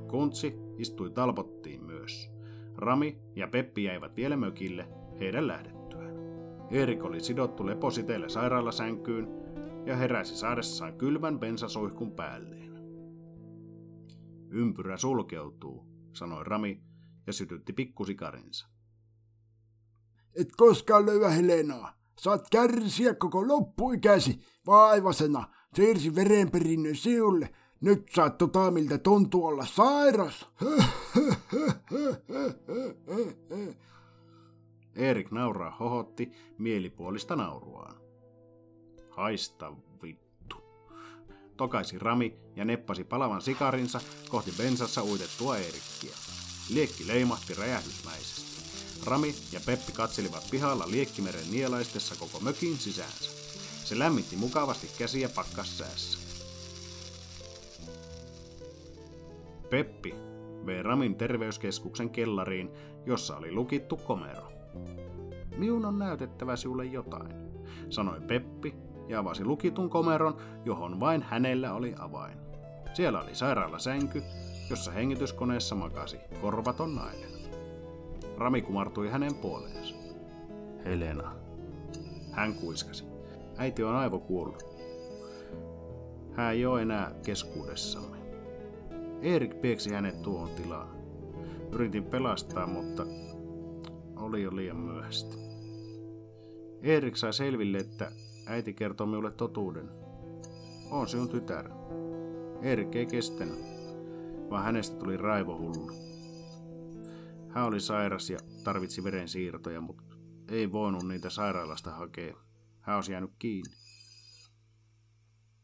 Kuntsi istui Talbottiin myös. Rami ja Peppi jäivät vielä mökille heidän lähdettyään. Erik oli sidottu lepositeelle sairaalasänkyyn ja heräsi saadessaan kylmän bensasuihkun päälleen. Ympyrä sulkeutuu, sanoi Rami ja sytytti pikkusikarinsa. Et koskaan löyä Helenaa. Saat kärsiä koko loppuikäsi vaivasena. Siirsi verenperinnön siulle. Nyt saat miltä tuntuu olla sairas. Erik nauraa hohotti mielipuolista nauruaan. Haista vittu, tokaisi Rami ja neppasi palavan sikarinsa kohti bensassa uitettua Erikkiä. Liekki leimahti räjähdysmäisesti. Rami ja Peppi katselivat pihalla liekkimeren nielaistessa koko mökin sisäänsä. Se lämmitti mukavasti käsiä pakkassäässä. Peppi vei Ramin terveyskeskuksen kellariin, jossa oli lukittu komero. Minun on näytettävä sinulle jotain, sanoi Peppi ja avasi lukitun komeron, johon vain hänellä oli avain. Siellä oli sairaalasänky, jossa hengityskoneessa makasi korvaton nainen. Rami kumartui hänen puoleensa. Helena, hän kuiskasi. Äiti on aivokuollut. Hän ei ole enää keskuudessamme. Erik pieksi hänet tuohon tilaan. Yritin pelastaa, mutta oli jo liian myöhäistä. Erik sai selville, että äiti kertoo minulle totuuden. On sinun tytär. Erik ei kestänyt, vaan hänestä tuli raivohullu. Hän oli sairas ja tarvitsi verensiirtoja, mutta ei voinut niitä sairaalasta hakea. Hän olisi jäänyt kiinni.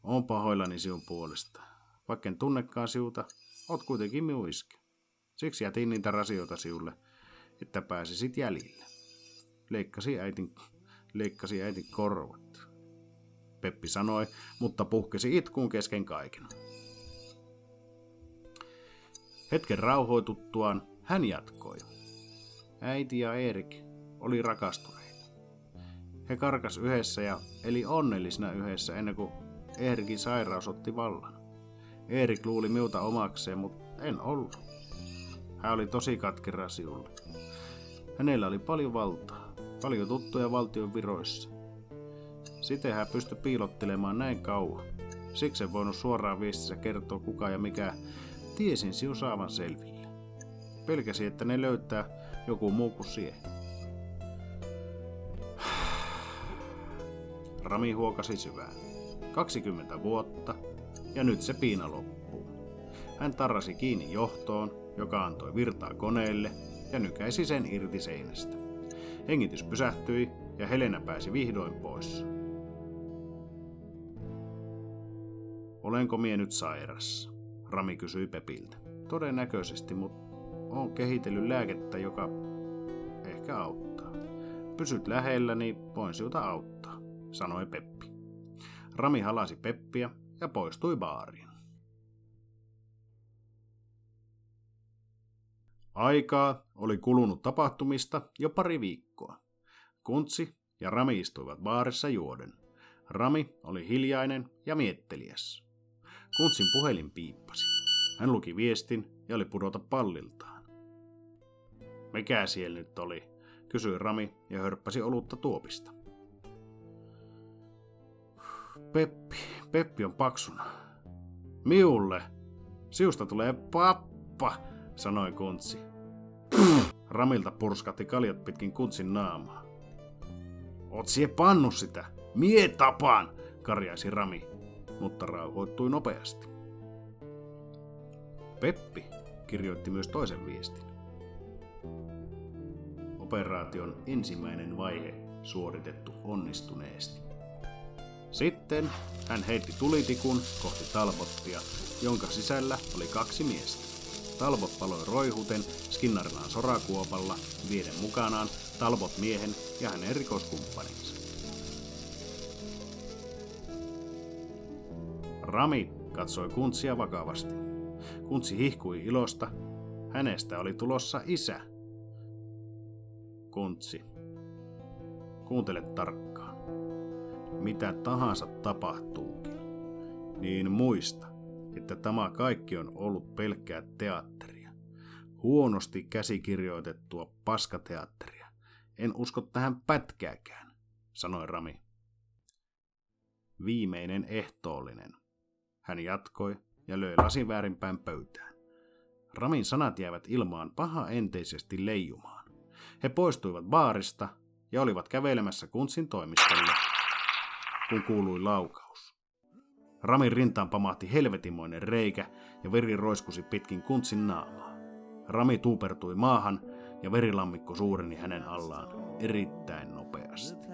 Olen pahoillani sinun puolesta. Vaikka en tunnekaan siuta, oot kuitenkin minun iske. Siksi jätin niitä rasioita siulle, että pääsisit jäljille. Leikkasi äitin korvat, Peppi sanoi, mutta puhkesi itkuun kesken kaiken. Hetken rauhoituttuaan hän jatkoi. Äiti ja Erik oli rakastuneita. He karkas yhdessä ja eli onnellisena yhdessä ennen kuin Erikin sairaus otti vallan. Erik luuli minulta omakseen, mutta en ollut. Hän oli tosi katkera sinulle. Hänellä oli paljon valtaa, paljon tuttuja valtion viroissa. Siten hän pystyi piilottelemaan näin kauan. Siksi en voinut suoraan viestissä kertoa kuka ja mikä. Tiesin sinun saavan selville. Pelkäsi, että ne löytää joku muu kuin siihen. Rami huokasi syvään. 20 vuotta. Ja nyt se piina loppuu. Hän tarrasi kiinni johtoon, joka antoi virtaa koneelle, ja nykäisi sen irti seinästä. Hengitys pysähtyi ja Helena pääsi vihdoin pois. Olenko mie nyt sairas? Rami kysyi Pepiltä. Todennäköisesti, mutta oon kehitellyt lääkettä, joka ehkä auttaa. Pysyt lähellä, niin voin siuta auttaa, sanoi Peppi. Rami halasi Peppiä ja poistui baariin. Aikaa oli kulunut tapahtumista jo pari viikkoa. Kuntsi ja Rami istuivat baarissa juoden. Rami oli hiljainen ja mietteliäs. Kuntsin puhelin piippasi. Hän luki viestin ja oli pudota palliltaan. Mikä siellä nyt oli? Kysyi Rami ja hörppäsi olutta tuopista. Peppi on paksuna. Miulle. Siusta tulee pappa, sanoi Kuntsi. Ramilta purskahti kaljat pitkin Kuntsin naamaa. Oot sie pannu sitä? Mie tapaan, karjaisi Rami, mutta rauhoittui nopeasti. Peppi kirjoitti myös toisen viestin. Operaation ensimmäinen vaihe suoritettu onnistuneesti. Sitten hän heitti tulitikun kohti Talbottia, jonka sisällä oli kaksi miestä. Talbot paloi roihuten Skinnarilan sorakuopalla vieden mukanaan Talbot-miehen ja hänen rikoskumppaninsa. Rami katsoi Kuntsia vakavasti. Kuntsi hihkui ilosta. Hänestä oli tulossa isä. Kuntsi, kuuntele tarkkaan. Mitä tahansa tapahtuukin, niin muista, että tämä kaikki on ollut pelkkää teatteria. Huonosti käsikirjoitettua paskateatteria. En usko tähän pätkääkään, sanoi Rami. Viimeinen ehtoollinen. Hän jatkoi ja löi lasin väärinpäin pöytään. Ramin sanat jäivät ilmaan pahaenteisesti leijumaan. He poistuivat baarista ja olivat kävelemässä Kuntsin toimistolle, kun kuului laukaus. Ramin rintaan pamahti helvetimoinen reikä ja veri roiskusi pitkin Kuntsin naamaa. Rami tuupertui maahan ja verilammikko suureni hänen allaan erittäin nopeasti.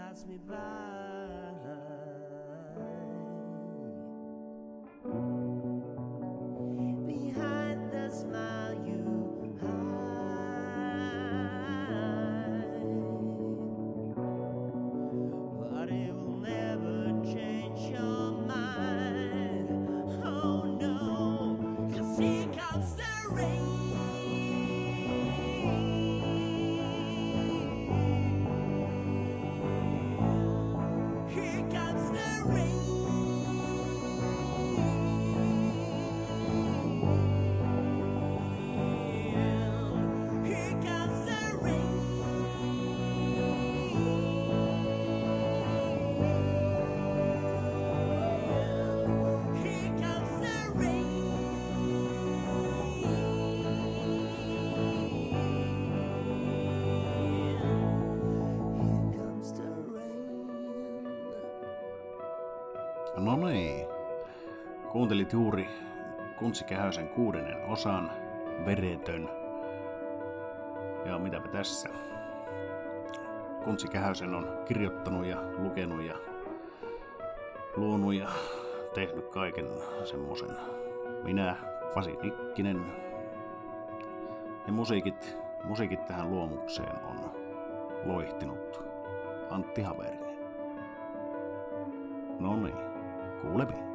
No niin, kuuntelit juuri Kuntsi Kähösen 6. osan, Veretön. Ja mitäpä tässä? Kuntsi Kähösen on kirjoittanut ja lukenut ja luonut ja tehnyt kaiken semmosen. Minä, Fasi Nikkinen. Ja musiikit tähän luomukseen on loihtinut Antti Haverinen. No niin. Kuulemiin.